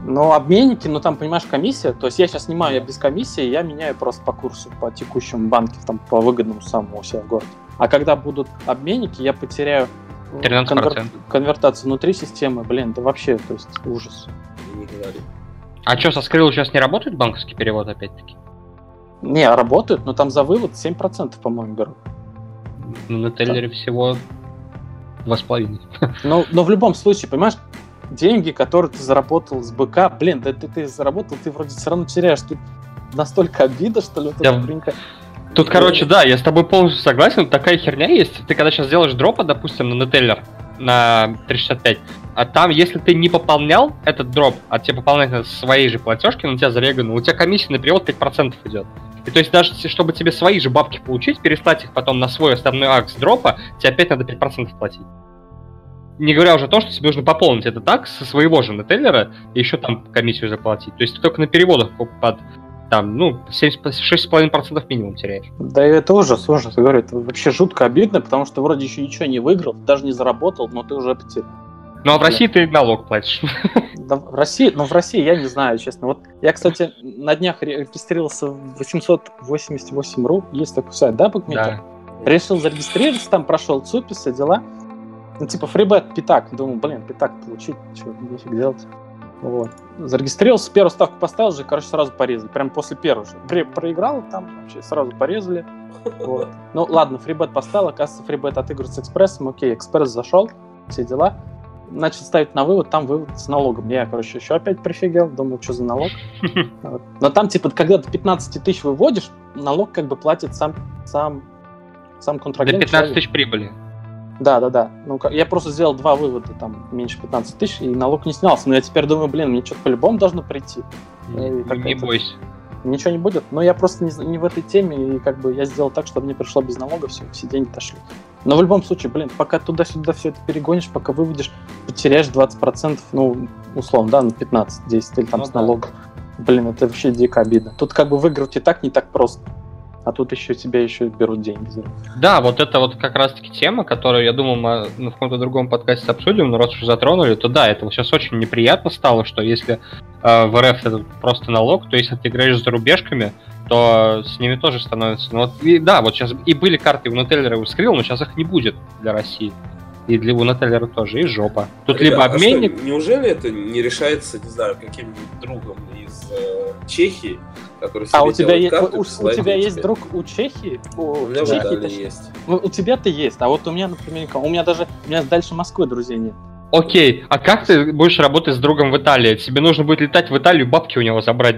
Ну, обменники, но там, понимаешь, комиссия. То есть я сейчас снимаю, я без комиссии, я меняю просто по курсу, по текущему банке, там, по выгодному самому у себя в городе. А когда будут обменники, я потеряю конвер... конвертацию внутри системы. Блин, да вообще, то есть ужас. Не говори. А что, со Skrill сейчас не работает банковский перевод, опять-таки? Не, работают, но там за вывод семь процентов, по-моему, берут. На Neteller'е всего два с половиной процента. Но, но в любом случае, понимаешь, деньги, которые ты заработал с БК, блин, да ты, ты заработал, ты вроде все равно теряешь. Тут настолько обида, что ли? Я... Тут, короче, да, я с тобой полностью согласен, такая херня есть. Ты когда сейчас делаешь дропа, допустим, на Neteller, на триста шестьдесят пять, а там, если ты не пополнял этот дроп, а тебе пополнять надо свои же платежки, на тебя зарегано, у тебя комиссия на перевод пять процентов идет. И то есть даже чтобы тебе свои же бабки получить, переслать их потом на свой основной акс дропа, тебе опять надо пять процентов платить. Не говоря уже о том, что тебе нужно пополнить этот акс со своего же Neteller'а и еще там комиссию заплатить. То есть ты только на переводах под там, ну, шесть с половиной процентов минимум теряешь. Да это ужас, ужас, я говорю, это вообще жутко обидно, потому что вроде еще ничего не выиграл, даже не заработал, но ты уже потерял. Ну а в России ты налог платишь. Да, в России, ну в России я не знаю, честно. Вот я, кстати, на днях регистрировался в восемьсот восемьдесят восемь точка ру, есть такой сайт, да, букмекер? Да. Решил зарегистрироваться, там прошел ЦУПИ, все дела. Ну типа фрибет, пятак, думал, блин, пятак получить, что, нефиг делать. Вот. Зарегистрировался, первую ставку поставил же, короче, сразу порезали. Прям после первого же. Проиграл там, вообще сразу порезали. Вот. Ну ладно, фрибет поставил, оказывается, фрибет отыгрывается экспрессом. Окей, экспресс зашел, все дела. Начал ставить на вывод, там вывод с налогом. Я, короче, еще опять прифигел, думал, что за налог. Вот. Но там, типа, когда ты пятнадцать тысяч выводишь, налог как бы платит сам, сам, сам контрагент. До пятнадцать тысяч прибыли. Да, да, да. Ну, я просто сделал два вывода, там, меньше пятнадцать тысяч, и налог не снялся. Но я теперь думаю, блин, мне что-то по-любому должно прийти. Не, не бойся. Ничего не будет. Но я просто не, не в этой теме, и как бы я сделал так, чтобы мне пришло без налога, все, все деньги дошли. Но в любом случае, блин, пока туда-сюда все это перегонишь, пока выводишь, потеряешь двадцать процентов, ну, условно, да, на пятнадцать-десять или там ну, с налогом. Да. Блин, это вообще дико обидно. Тут как бы выиграть и так не так просто. А тут еще тебя еще берут деньги. Да, вот это вот как раз-таки тема, которую, я думал, мы в каком-то другом подкасте обсудим, но раз уж затронули, то да, это сейчас очень неприятно стало, что если э, в РФ это просто налог, то если ты играешь с зарубежками, то с ними тоже становится... Ну, вот, и, да, вот сейчас и были карты у Neteller и у Skrill, но сейчас их не будет для России. И для Neteller тоже, и жопа. Тут Ребят, либо обменник... А что, неужели это не решается, не знаю, каким-нибудь другом из э, Чехии, который себе а у тебя делает карты, у, у тебя есть тебе. друг у Чехии? У, у меня да, Чехии, да, есть. Ну, у тебя-то есть, а вот у меня, например, у меня даже у меня дальше Москвы друзей нет. Окей, а как ты будешь работать с другом в Италии? Тебе нужно будет летать в Италию, бабки у него забрать.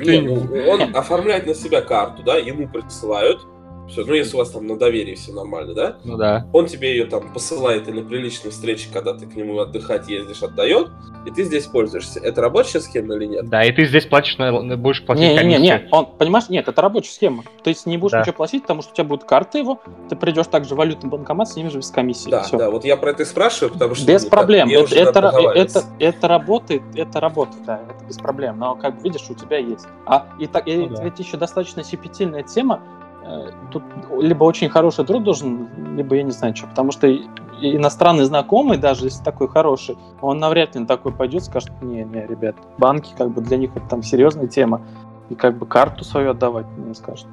Нет, он оформляет на себя карту, да, ему присылают. Все, ну если у вас там на доверии все нормально, да? Ну да. Он тебе ее там посылает и на приличной встрече, когда ты к нему отдыхать ездишь, отдает, и ты здесь пользуешься. Это рабочая схема или нет? Да, и ты здесь платишь, будешь платить не, комиссию. Нет, нет, он, понимаешь, нет, это рабочая схема. То есть не будешь да. ничего платить, потому что у тебя будут карты его, ты придешь также в валютный банкомат, с ними же без комиссии. Да, все. Да, вот я про это и спрашиваю, потому что... Без мне, проблем, мне это, это, это, это работает, это работает, да, это без проблем, но как видишь, у тебя есть. А и так, ну, и, да. ведь еще достаточно щепетильная тема. Тут либо очень хороший друг должен, либо я не знаю что, потому что иностранный знакомый, даже если такой хороший, он навряд ли на такой пойдет, скажет, не, не, ребят, банки, как бы для них это там серьезная тема, и как бы карту свою отдавать не скажет.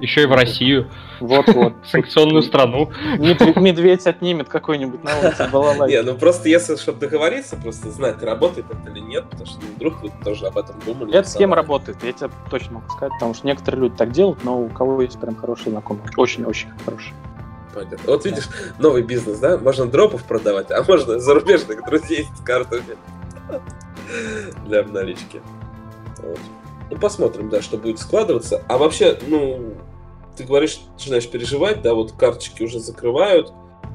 Еще и в Россию, вот-вот, санкционную страну. Медведь отнимет какой-нибудь на улице балалайки. Не, ну просто если, чтобы договориться, просто знать, работает это или нет, потому что вдруг вы тоже об этом думали. Эта схема работает, я тебе точно могу сказать, потому что некоторые люди так делают, но у кого есть прям хорошие знакомые, очень-очень хорошие. Понятно. Вот видишь, новый бизнес, да? Можно дропов продавать, а можно зарубежных друзей с картами для обналички. Ну, посмотрим, да, что будет складываться. А вообще, ну, ты говоришь, начинаешь переживать, да, вот карточки уже закрывают.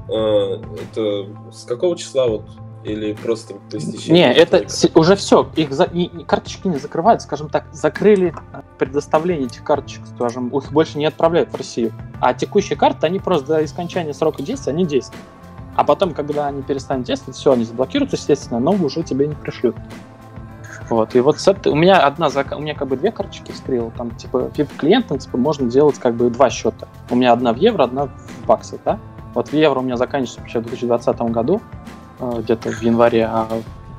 Это с какого числа вот? Или просто по истечению? Не, это уже все. Их за... не, не, карточки не закрывают, скажем так, закрыли предоставление этих карточек, скажем, их больше не отправляют в Россию. А текущие карты, они просто до окончания срока действия, они действуют. А потом, когда они перестанут действовать, все, они заблокируются, естественно, но уже тебе не пришлют. Вот, и вот с этой, у меня одна, у меня как бы две карточки Skrill, там типа клиентам типа можно делать как бы два счета. У меня одна в евро, одна в баксах, да. Вот в евро у меня заканчивается вообще в две тысячи двадцатом году, где-то в январе, а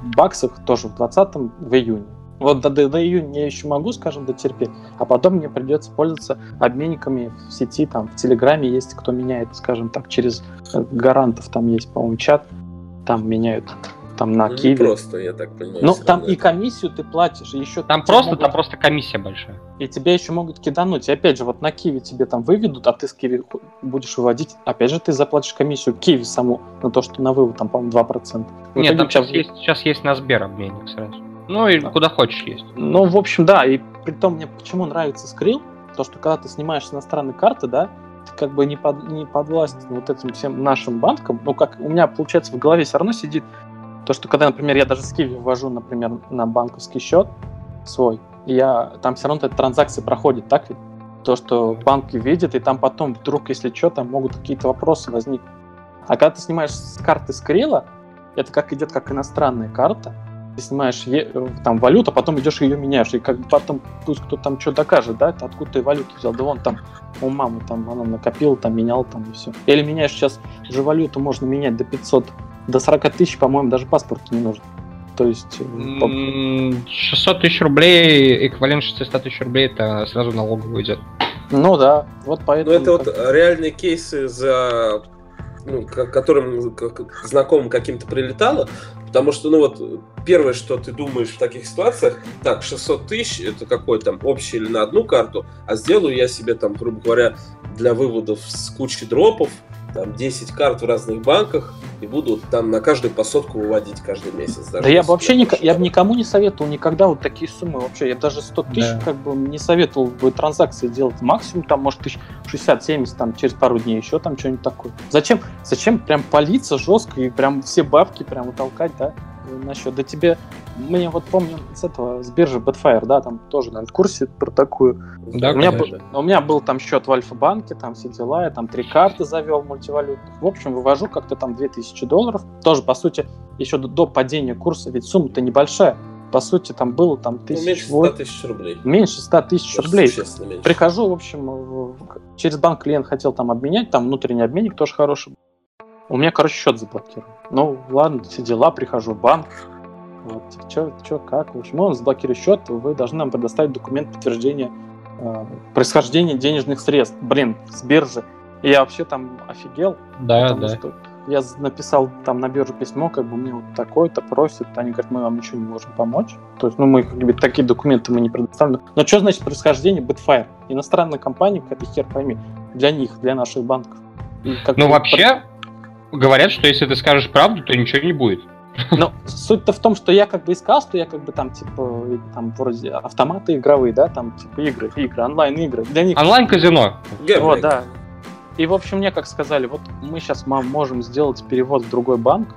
в баксах тоже в двадцатом, в июне. Вот до, до, до июня я еще могу, скажем, дотерпеть, а потом мне придется пользоваться обменниками в сети, там в Телеграме есть, кто меняет, скажем так, через гарантов, там есть, по-моему, чат, там меняют. Там на ну, Киви. Просто, я так понимаю. Ну, там и это. комиссию ты платишь, и еще... Там просто, могут... там просто комиссия большая. И тебя еще могут кидануть. И опять же, вот на Киви тебе там выведут, а ты с Киви будешь выводить. Опять же, ты заплатишь комиссию Киви саму на то, что на вывод там, по-моему, два процента. Вот нет, там сейчас есть, сейчас есть на Сбер обменник сразу. Ну, и да. куда хочешь есть. Ну, в общем, да. И при том, мне почему нравится Skrill, то, что когда ты снимаешь иностранные карты, да, ты как бы не, под, не подвластен вот этим всем нашим банкам. Ну, как у меня, получается, в голове все равно сидит то, что когда, например, я даже с Киви ввожу, например, на банковский счет свой, я, там все равно эта транзакция проходит, так ведь? То, что банки видят, и там потом вдруг, если что, там могут какие-то вопросы возникнуть. А когда ты снимаешь с карты Skrill, это как идет как иностранная карта, ты снимаешь е- там валюту, а потом идешь и ее меняешь, и как бы потом пусть кто-то там что докажет, да, откуда ты валюту взял, да вон там у мамы там она накопила, там меняла, там и все. Или меняешь сейчас уже валюту, можно менять до пятисот. До сорока тысяч, по-моему, даже паспорт не нужен. То есть... шестьсот тысяч рублей, эквивалент шестьсот тысяч рублей, это сразу налоговый идет. Ну да, вот поэтому... Ну это вот реальные кейсы, за ну, которым знакомым каким-то прилетало, потому что, ну вот, первое, что ты думаешь в таких ситуациях, так, шестьсот тысяч, это какой там общий или на одну карту, а сделаю я себе там, грубо говоря, для выводов с кучей дропов, там десять карт в разных банках и будут там на каждую по сотку выводить каждый месяц. Даже да я бы вообще ник- я бы никому не советовал никогда вот такие суммы вообще. Я даже сто тысяч да. как бы не советовал бы транзакции делать максимум, там может шестьдесят-семьдесят, там через пару дней еще там что-нибудь такое. Зачем, зачем прям палиться жестко и прям все бабки прям толкать, да, насчет. Да тебе, мне вот помню с этого, с биржи Betfair, да, там тоже, наверное, в курсе про такую. Да, у, меня был, у меня был там счет в Альфа-банке, там все дела, я там три карты завел мультивалютных. В общем, вывожу как-то там две тысячи долларов. Тоже, по сути, еще до, до падения курса, ведь сумма-то небольшая. По сути, там было там тысяч... Ну, меньше ста тысяч рублей. Меньше ста тысяч тоже рублей. Меньше. Прихожу, в общем, через банк клиент хотел там обменять, там внутренний обменник тоже хороший. У меня, короче, счет заблокирован. Ну, ладно, все дела, прихожу в банк. Вот, что, как, в общем, он заблокирует счет, вы должны нам предоставить документ подтверждения происхождение денежных средств. Блин, с биржи. И я вообще там офигел. Да, потому да. что я написал там на биржу письмо, как бы мне вот такое-то просят. Они говорят, мы вам ничего не можем помочь. То есть, ну, мы как бы, такие документы мы не предоставим. Но что значит происхождение Betfair? Иностранная компания, как и хер пойми, для них, для наших банков. Ну, вообще, под... говорят, что если ты скажешь правду, то ничего не будет. Но суть-то в том, что я как бы искал, что я как бы там, типа, там вроде автоматы игровые, да, там, типа, игры, игры, онлайн-игры. Для них... Онлайн-казино. О, да. И, в общем, мне как сказали, вот мы сейчас можем сделать перевод в другой банк,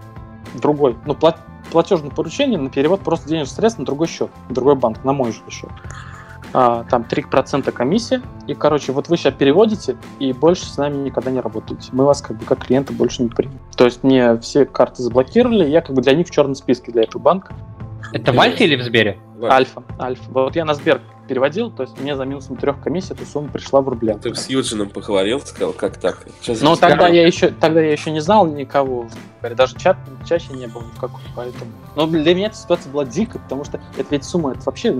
другой, ну, платежное поручение на перевод просто денежных средств на другой счет, на другой банк, на мой же счет. А, там три процента комиссия, и, короче, вот вы сейчас переводите, и больше с нами никогда не работаете. Мы вас как бы как клиента больше не примем. То есть мне все карты заблокировали, я как бы для них в черном списке, для этого банка. Это в Альфе или в Сбере? Альфа, Альфа. Вот я на Сбер переводил, то есть мне за минусом трех комиссий эта сумма пришла в рублях. Ты с Юджином поговорил, сказал, как так? Ну, тогда я, еще, тогда я еще не знал никого, даже чат, чаще не было никакого, поэтому... Но для меня эта ситуация была дикой, потому что это ведь сумма, это вообще...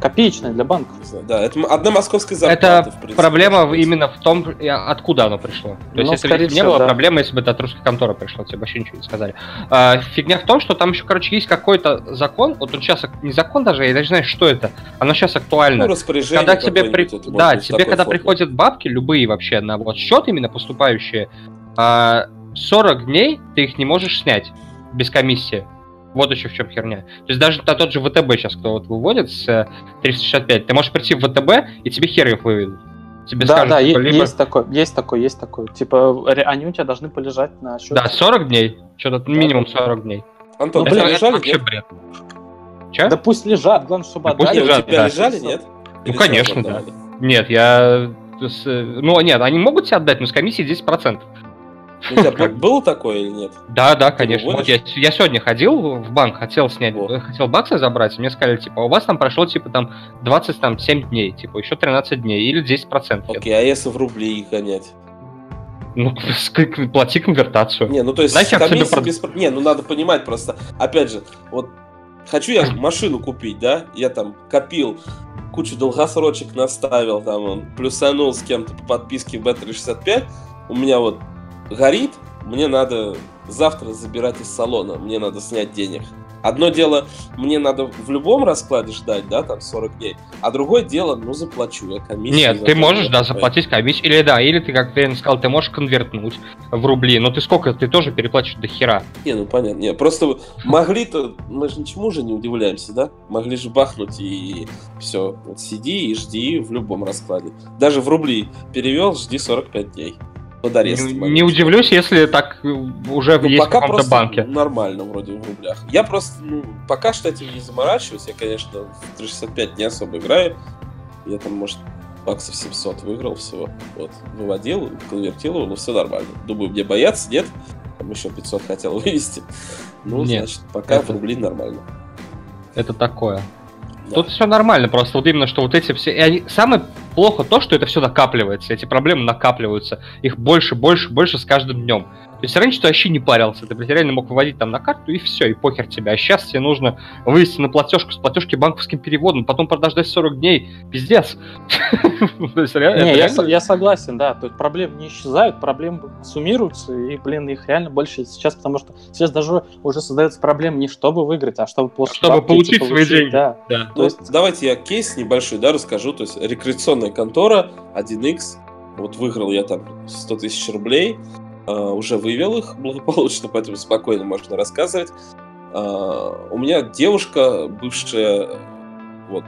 копеечная для банков. Да, это одна московская зарплата. Это в проблема именно в том, откуда оно пришло. То есть, ну, если бы не всего, было да. проблемы, если бы это от русской конторы пришло, тебе вообще ничего не сказали. А, фигня в том, что там еще, короче, есть какой-то закон, вот он сейчас, не закон даже, я даже не знаю, что это, оно сейчас актуально. Ну, распоряжение когда тебе при... Да, тебе когда форме. Приходят бабки, любые вообще, на вот счет именно поступающие, сорок дней ты их не можешь снять без комиссии. Вот еще в чем херня. То есть даже на тот же вэ тэ бэ сейчас, кто вот выводит с триста шестьдесят пять, ты можешь прийти в вэ тэ бэ, и тебе хер их выведут. Тебе да, скажут, да, е- либо... есть такое, есть такое, есть такое. Типа они у тебя должны полежать на счет. Да, сорок дней. Что-то да, минимум сорок дней. Антон, ну, блин, это лежали, вообще нет? Бред. Че? Да пусть лежат, главное, чтобы да отдали. Лежат, у тебя да. лежали, нет? Ну, или конечно, да. Нет, я... Ну, нет, они могут тебе отдать, но с комиссией десять процентов. У тебя было такое или нет? Да, да, конечно. Вот я, я сегодня ходил в банк, хотел снять, вот. хотел баксы забрать, и мне сказали, типа, у вас там прошло, типа, там, двадцать семь дней, типа, еще тринадцать дней, или десять процентов. Окей, okay, а если в рубли гонять? Ну, плати конвертацию. Не, ну, то есть, Знаете, комиссия без... Прод... Не, ну, надо понимать просто, опять же, вот, хочу я машину купить, да, я там копил, кучу долгосрочек наставил, там, плюсанул с кем-то по подписке в бет триста шестьдесят пять, у меня вот горит, мне надо завтра забирать из салона, мне надо снять денег. Одно дело, мне надо в любом раскладе ждать, да, там сорок дней, а другое дело, ну, заплачу я комиссию. Нет, ты можешь, да, заплатить комиссию, или да, или ты, как ты сказал, ты можешь конвертнуть в рубли, но ты сколько, ты тоже переплачешь до хера. Не, ну понятно, не, просто могли-то, мы же ничему же не удивляемся, да, могли же бахнуть и все, вот сиди и жди в любом раскладе. Даже в рубли перевел, жди сорок пять дней. Арест, не, не удивлюсь, если так уже ну, есть в каком-то банке. Нормально вроде в рублях. Я просто ну, пока что этим не заморачиваюсь. Я, конечно, в триста шестьдесят пять не особо играю. Я там, может, баксов семьсот выиграл всего. Вот. Выводил, конвертировал, но все нормально. Думаю, мне бояться, нет? Там еще пятьсот хотел вывести. Ну, нет, значит, пока это... в рубли нормально. Это такое. Да. Тут все нормально, просто вот именно, что вот эти все... И они... Самое плохо то, что это все накапливается, эти проблемы накапливаются, их больше, больше, больше с каждым днем. То есть раньше ты вообще не парился, ты, блядь, реально мог выводить там на карту и все, и похер тебя. А сейчас тебе нужно вывести на платежку, с платежки банковским переводом, потом подождать сорок дней, пиздец. Не, я согласен, да, то есть проблемы не исчезают, проблемы суммируются, и, блин, их реально больше сейчас, потому что сейчас даже уже создается проблема не чтобы выиграть, а чтобы получить Чтобы получить свои деньги. Давайте я кейс небольшой, да, расскажу, то есть рекреационная контора один икс, вот выиграл я там сто тысяч рублей, Uh, уже вывел их благополучно, поэтому спокойно можно рассказывать. Uh, у меня девушка бывшая вот,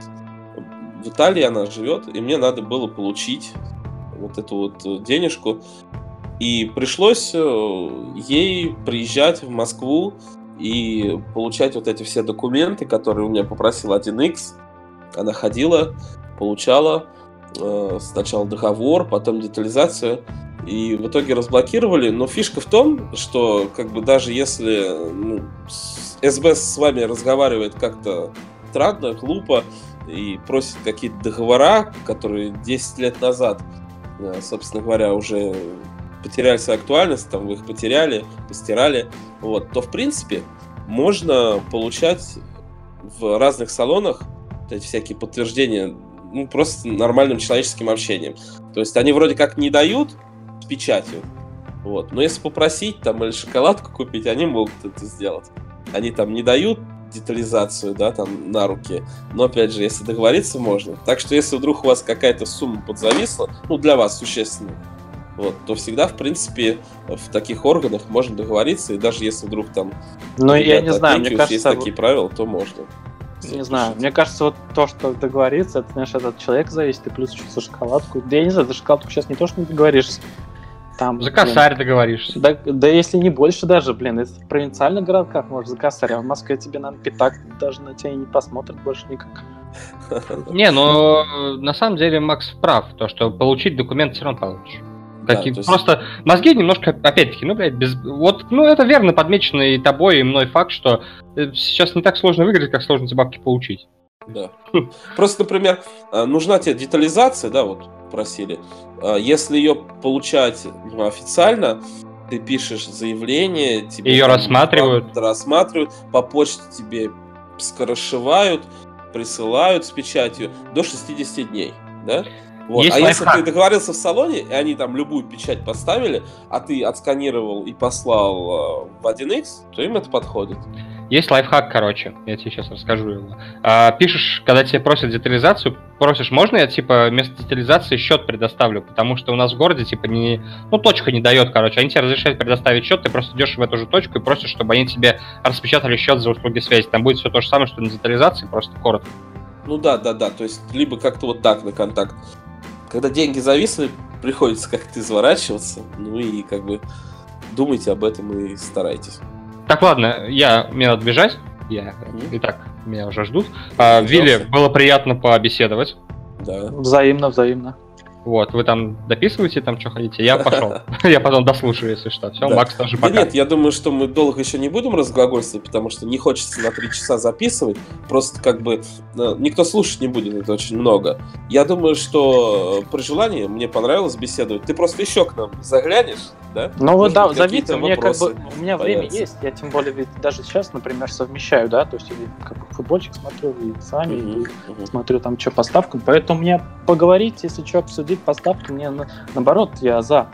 в Италии, она живет, и мне надо было получить вот эту вот денежку. И пришлось ей приезжать в Москву и получать вот эти все документы, которые у меня попросил один икс. Она ходила, получала uh, сначала договор, потом детализацию. И в итоге разблокировали, но фишка в том, что как бы даже если ну, СБ с вами разговаривает как-то странно, глупо и просит какие-то договора, которые десять лет назад, собственно говоря, уже потеряли свою актуальность, там вы их потеряли, постирали, вот, то в принципе можно получать в разных салонах эти всякие подтверждения ну, просто нормальным человеческим общением. То есть они вроде как не дают с печатью, вот, но если попросить там или шоколадку купить, они могут это сделать. Они там не дают детализацию, да, там, на руки, но, опять же, если договориться, можно. Так что, если вдруг у вас какая-то сумма подзависла, ну, для вас существенная, вот, то всегда, в принципе, в таких органах можно договориться, и даже если вдруг там... Ну, я не знаю, мне кажется... Если есть такие правила, то можно. Не знаю, мне кажется, вот то, что договориться, это, знаешь, этот человек зависит, и плюс еще за шоколадку. Да я не знаю, за шоколадку сейчас не то, что не договоришься. Там, за косарь, блин, договоришься. Да, да, если не больше даже, блин, это в провинциальных городках может за косарь, а в Москве тебе, наверное, пятак даже на тебя не посмотрят больше никак. Не, ну, на самом деле Макс прав, то, что получить документ все равно получишь. Да, как, есть... Просто мозги немножко, опять-таки, ну, блядь, без... вот, ну, это верно подмеченный тобой и мной факт, что сейчас не так сложно выиграть, как сложно эти бабки получить. Да. Просто, например, нужна тебе детализация, да, вот просили. Если ее получать официально, ты пишешь заявление, тебе ее рассматривают. рассматривают, по почте тебе скорошивают, присылают с печатью до шестьдесят дней, да? Вот. А если ты договорился в салоне, и они там любую печать поставили, а ты отсканировал и послал в один икс, то им это подходит. Есть лайфхак, короче, я тебе сейчас расскажу его. А, пишешь, когда тебе просят детализацию, просишь, можно я, типа, вместо детализации счет предоставлю, потому что у нас в городе, типа, не, ну, точка не дает, короче, они тебе разрешают предоставить счет, ты просто идешь в эту же точку и просишь, чтобы они тебе распечатали счет за услуги связи. Там будет все то же самое, что на детализации, просто коротко. Ну да, да, да, то есть, либо как-то вот так на контакт. Когда деньги зависли, приходится как-то изворачиваться, ну и, как бы, думайте об этом и старайтесь. Так, ладно, я, мне надо бежать, я, mm-hmm. Итак, меня уже ждут. А, Вилли, было приятно побеседовать. Да. Взаимно, взаимно. Вот, вы там дописываете, там что хотите, я пошел. Я потом дослушаю, если что. Все, да. Макс тоже пока. Да нет, я думаю, что мы долго еще не будем разглагольствовать, потому что не хочется на три часа записывать. Просто как бы никто слушать не будет, это очень много. Я думаю, что при желании, мне понравилось беседовать. Ты просто еще к нам заглянешь, да? Ну вот да, зовите, у меня как бы у меня время есть, я тем более ведь даже сейчас, например, совмещаю, да, то есть я как бы футбольчик смотрю и с вами, mm-hmm. и mm-hmm. смотрю там что по ставкам, поэтому мне поговорить, если что обсудить, поставки мне на, наоборот, я за,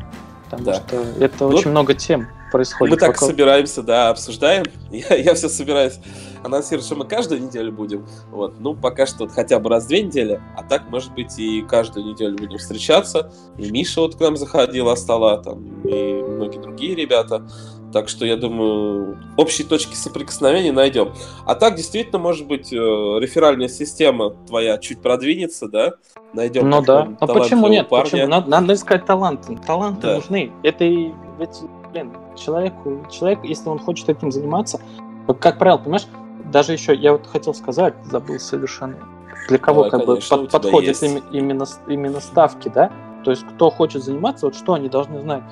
потому да. что это вот очень много тем происходит. Мы так вокруг. собираемся, да, обсуждаем. Я, я все собираюсь анонсировать, что мы каждую неделю будем. Вот, ну пока что хотя бы раз в две недели, а так может быть и каждую неделю будем встречаться. И Миша вот к нам заходил, а стола там и многие другие ребята. Так что, я думаю, общие точки соприкосновения найдем. А так, действительно, может быть, э, реферальная система твоя чуть продвинется, да? Найдем. Ну да. А почему нет? Почему? Надо, надо искать таланты. Таланты да. нужны. Это и, ведь, блин, человеку, человек, если он хочет этим заниматься, как правило, понимаешь, даже еще, я вот хотел сказать, забыл совершенно, для кого Ой, как конечно, бы под, подходят им, именно, именно ставки, да? То есть, кто хочет заниматься, вот что они должны знать?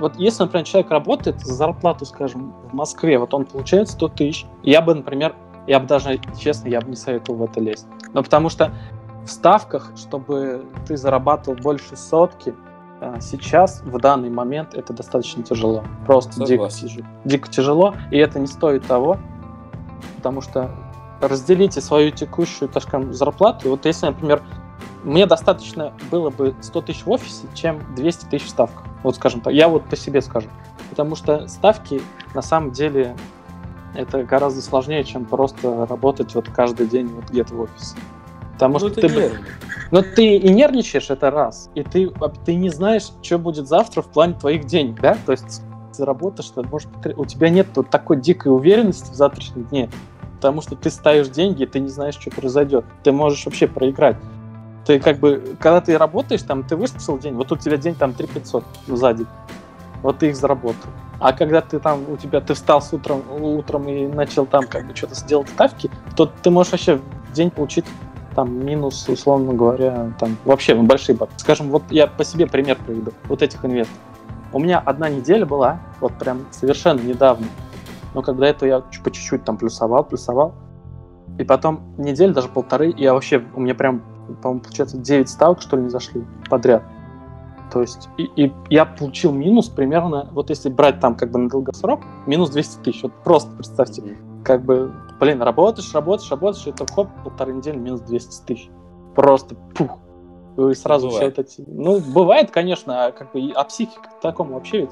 Вот если, например, человек работает за зарплату, скажем, в Москве, вот он получает сто тысяч, я бы, например, я бы даже, честно, я бы не советовал в это лезть. Но потому что в ставках, чтобы ты зарабатывал больше сотки, сейчас, в данный момент, это достаточно тяжело. Просто дико, дико тяжело, и это не стоит того, потому что разделите свою текущую, так скажем, зарплату. Вот если, например, мне достаточно было бы сто тысяч в офисе, чем двести тысяч в ставках. Вот, скажем так, я вот по себе скажу. Потому что ставки, на самом деле, это гораздо сложнее, чем просто работать вот каждый день вот где-то в офисе. Потому ну, что ты... ты... Но ты и нервничаешь, это раз. И ты, ты не знаешь, что будет завтра в плане твоих денег, да? То есть заработаешь, может, у тебя нет вот такой дикой уверенности в завтрашнем дне, потому что ты ставишь деньги, и ты не знаешь, что произойдет. Ты можешь вообще проиграть. Ты как бы, когда ты работаешь, там, ты выставил день, вот у тебя день там три тысячи пятьсот за день, вот ты их заработал. А когда ты там, у тебя, ты встал с утром, утром и начал там как бы что-то сделать ставки, то ты можешь вообще в день получить там минус, условно говоря, там вообще большие бабки. Скажем, вот я по себе пример приведу, вот этих инвесторов. У меня одна неделя была, вот прям совершенно недавно, но когда это я по чуть-чуть там плюсовал, плюсовал, и потом неделю, даже полторы, я вообще, у меня прям, по-моему, получается, девять ставок, что ли, не зашли подряд. То есть, и, и я получил минус примерно, вот если брать там как бы на долгосрок, минус двести тысяч. Вот просто представьте, как бы, блин, работаешь, работаешь, работаешь, и это хоп, полторы недели минус двести тысяч. просто пух. И сразу все это... Ну, бывает, конечно, а как бы а психика к такому вообще ведь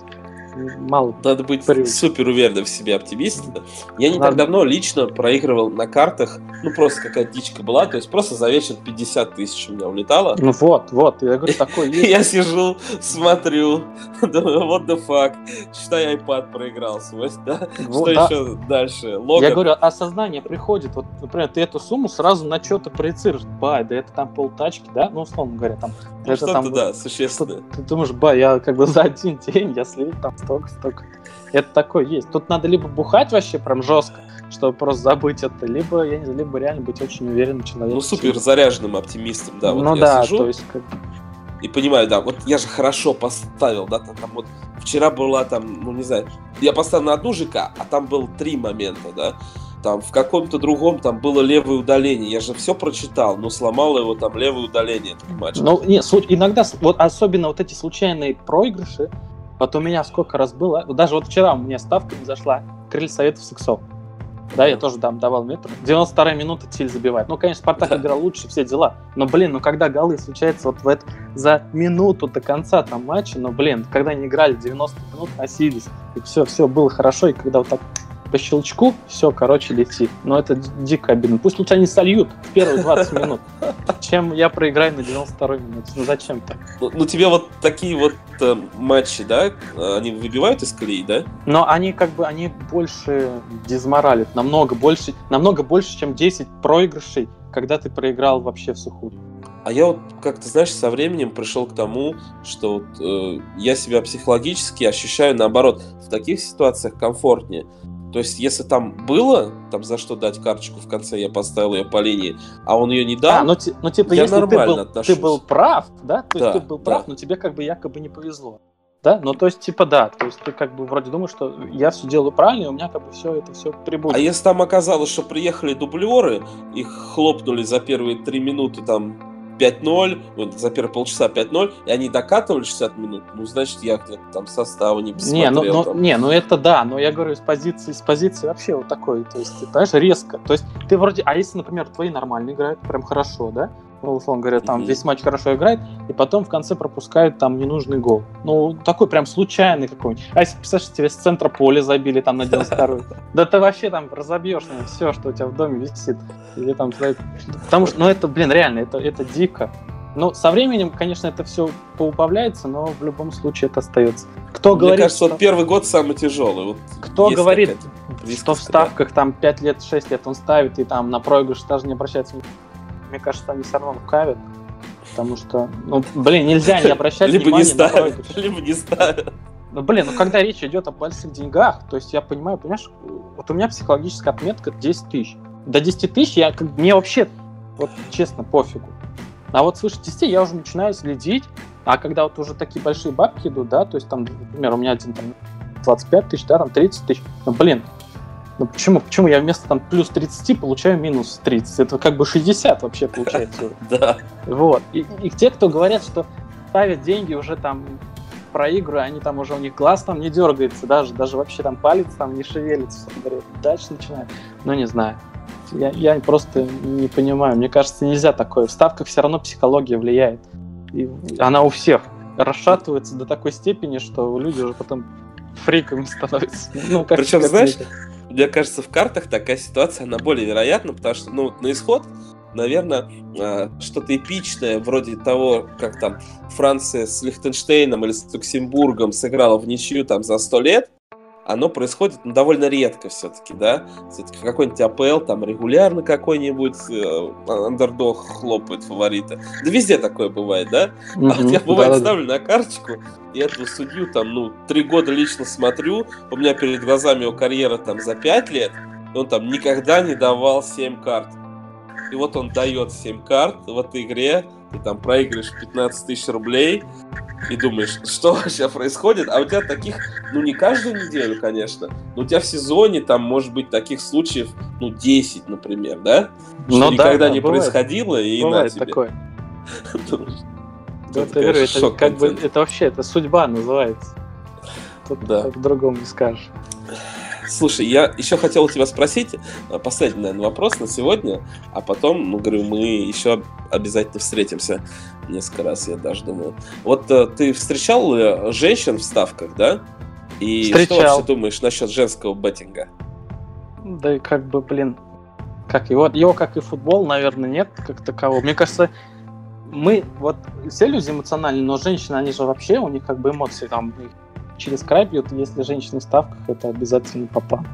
мало. Надо быть привычным. Супер уверенным в себе оптимистом. Я не Надо. так давно лично проигрывал на картах, ну, просто какая-то дичка была, то есть просто за вечер пятьдесят тысяч у меня улетало. Ну, вот, вот, я говорю, такое есть. Я сижу, смотрю, думаю, what the fuck, считай, iPad проиграл, да? Что еще дальше? Я говорю, осознание приходит, вот, например, ты эту сумму сразу на что-то проецируешь, ба, да это там полтачки, да, ну, условно говоря, там. Что-то, да, существенно. Ты думаешь, ба, я как бы за один день, я слил там столько-столько. Это такое есть. Тут надо либо бухать вообще прям жестко, чтобы просто забыть это, либо, я не знаю, либо реально быть очень уверенным человеком. Ну, супер заряженным оптимистом, да. Вот ну я да, сижу то есть как... и понимаю, да, вот я же хорошо поставил, да, там, там вот вчера была там, ну не знаю, я поставил на одну ЖК, а там было три момента, да. Там в каком-то другом там было левое удаление. Я же все прочитал, но сломал его там левое удаление. Ну, нет, иногда, вот особенно вот эти случайные проигрыши. Вот у меня сколько раз было, даже вот вчера у меня ставка не зашла, крылья советов сексов. Да, я тоже там давал метр. девяносто вторая минута Тиль забивает. Ну, конечно, Спартак да. играл лучше, все дела. Но, блин, ну когда голы случаются вот в это, за минуту до конца там матча, ну, блин, когда они играли девяносто минут, носились, и все, все было хорошо, и когда вот так по щелчку, все, короче, летит. Но это дико обидно. Пусть лучше они сольют в первые двадцать минут, чем я проиграю на девяносто второй минуте. Ну зачем так? Ну, ну тебе вот такие вот э, матчи, да, они выбивают из колеи, да? Но они как бы, они больше дезморалят, намного больше, намного больше, чем десять проигрышей, когда ты проиграл вообще в сухую. А я вот как-то, знаешь, со временем пришел к тому, что вот, э, я себя психологически ощущаю, наоборот, в таких ситуациях комфортнее. То есть, если там было, там за что дать карточку в конце, я поставил ее по линии, а он ее не дал, а, ну, ну, типа, я если нормально ты был, отношусь. Ты был прав, да? То да, есть, ты был прав, да. но тебе как бы якобы не повезло. Да? Ну, то есть, типа, да. То есть, ты как бы вроде думаешь, что я все делаю правильно, и у меня как бы все это все прибудет. А если там оказалось, что приехали дублеры, их хлопнули за первые три минуты там пять ноль, вот, за первые полчаса пять ноль, и они докатывали шестьдесят минут, ну, значит, я где-то там состава не посмотрел. Не, ну, ну, не, ну это да, но я говорю, с позиции, с позиции вообще вот такой, то есть, ты, понимаешь, резко. То есть, ты вроде, а если, например, твои нормально играют, прям хорошо, да? Ну, условно говоря, там mm-hmm. весь матч хорошо играет, и потом в конце пропускают там ненужный гол. Ну, такой прям случайный какой-нибудь. А если, представляешь, тебе с центра поля забили там на девяносто второй. Да ты вообще там разобьешь все, что у тебя в доме висит. Или там... Потому что, ну, это, блин, реально, это, это дико. Ну, со временем, конечно, это все поубавляется, но в любом случае это остается. Кто Мне говорит, кажется, что... вот первый год самый тяжелый. Вот кто говорит, что в ставках да. там пять лет, шесть лет он ставит, и там на проигрыш даже не обращается... Мне кажется, они все равно лукавят, потому что, ну, блин, нельзя не обращать либо внимания не ставят, на проигрыш. Либо не ставят. Ну, блин, ну, когда речь идет о больших деньгах, то есть я понимаю, понимаешь, вот у меня психологическая отметка десять тысяч. До десяти тысяч я, мне вообще, вот честно, пофигу. А вот свыше десяти я уже начинаю следить, а когда вот уже такие большие бабки идут, да, то есть там, например, у меня один там двадцать пять тысяч, да, там тридцать тысяч, ну, блин. Ну почему? Почему я вместо там плюс тридцати получаю минус тридцать? Это как бы шестьдесят вообще получается. Да. Вот. И, и те, кто говорят, что ставят деньги уже там проигрывая, они там уже у них глаз там не дергается, даже, даже вообще там палец там не шевелится. Дальше начинают. Ну не знаю. Я, я просто не понимаю. Мне кажется, нельзя такое. В ставках все равно психология влияет. И она у всех расшатывается до такой степени, что люди уже потом фриками становятся. Ну, как Причем, знаешь, мне кажется, в картах такая ситуация, она более вероятна, потому что, ну, на исход, наверное, что-то эпичное, вроде того, как там Франция с Лихтенштейном или с Люксембургом сыграла в ничью там за сто лет, оно происходит, ну, довольно редко все-таки, да? Все-таки в какой-нибудь АПЛ там регулярно какой-нибудь андердог хлопает фаворита. Да везде такое бывает, да? Mm-hmm. А вот я, бывает, да, ставлю да. на карточку, и этого судью там, ну, три года лично смотрю, у меня перед глазами его карьера там за пять лет, он там никогда не давал семь карт. И вот он дает семь карт в этой игре, ты там проигрываешь пятнадцать тысяч рублей, и думаешь, что вообще происходит? А у тебя таких, ну, не каждую неделю, конечно, но у тебя в сезоне там может быть таких случаев, ну, десять, например, да? Что ну, никогда да, да, не бывает. происходило, и бывает на тебе. Такое. Да, это, конечно, это, как бы, это вообще, это судьба называется. Тут да. По-другому не скажешь. Слушай, я еще хотел у тебя спросить, последний, наверное, вопрос на сегодня, а потом, ну, говорю, мы еще обязательно встретимся несколько раз, я даже думаю. Вот ты встречал женщин в ставках, да? И встречал. Что вообще думаешь насчет женского беттинга? Да и как бы, блин, как его, его как и футбол, наверное, нет как такового. Мне кажется, мы, вот все люди эмоциональные, но женщины, они же вообще, у них как бы эмоции там через край бьют. Если женщины в ставках, это обязательно попанка.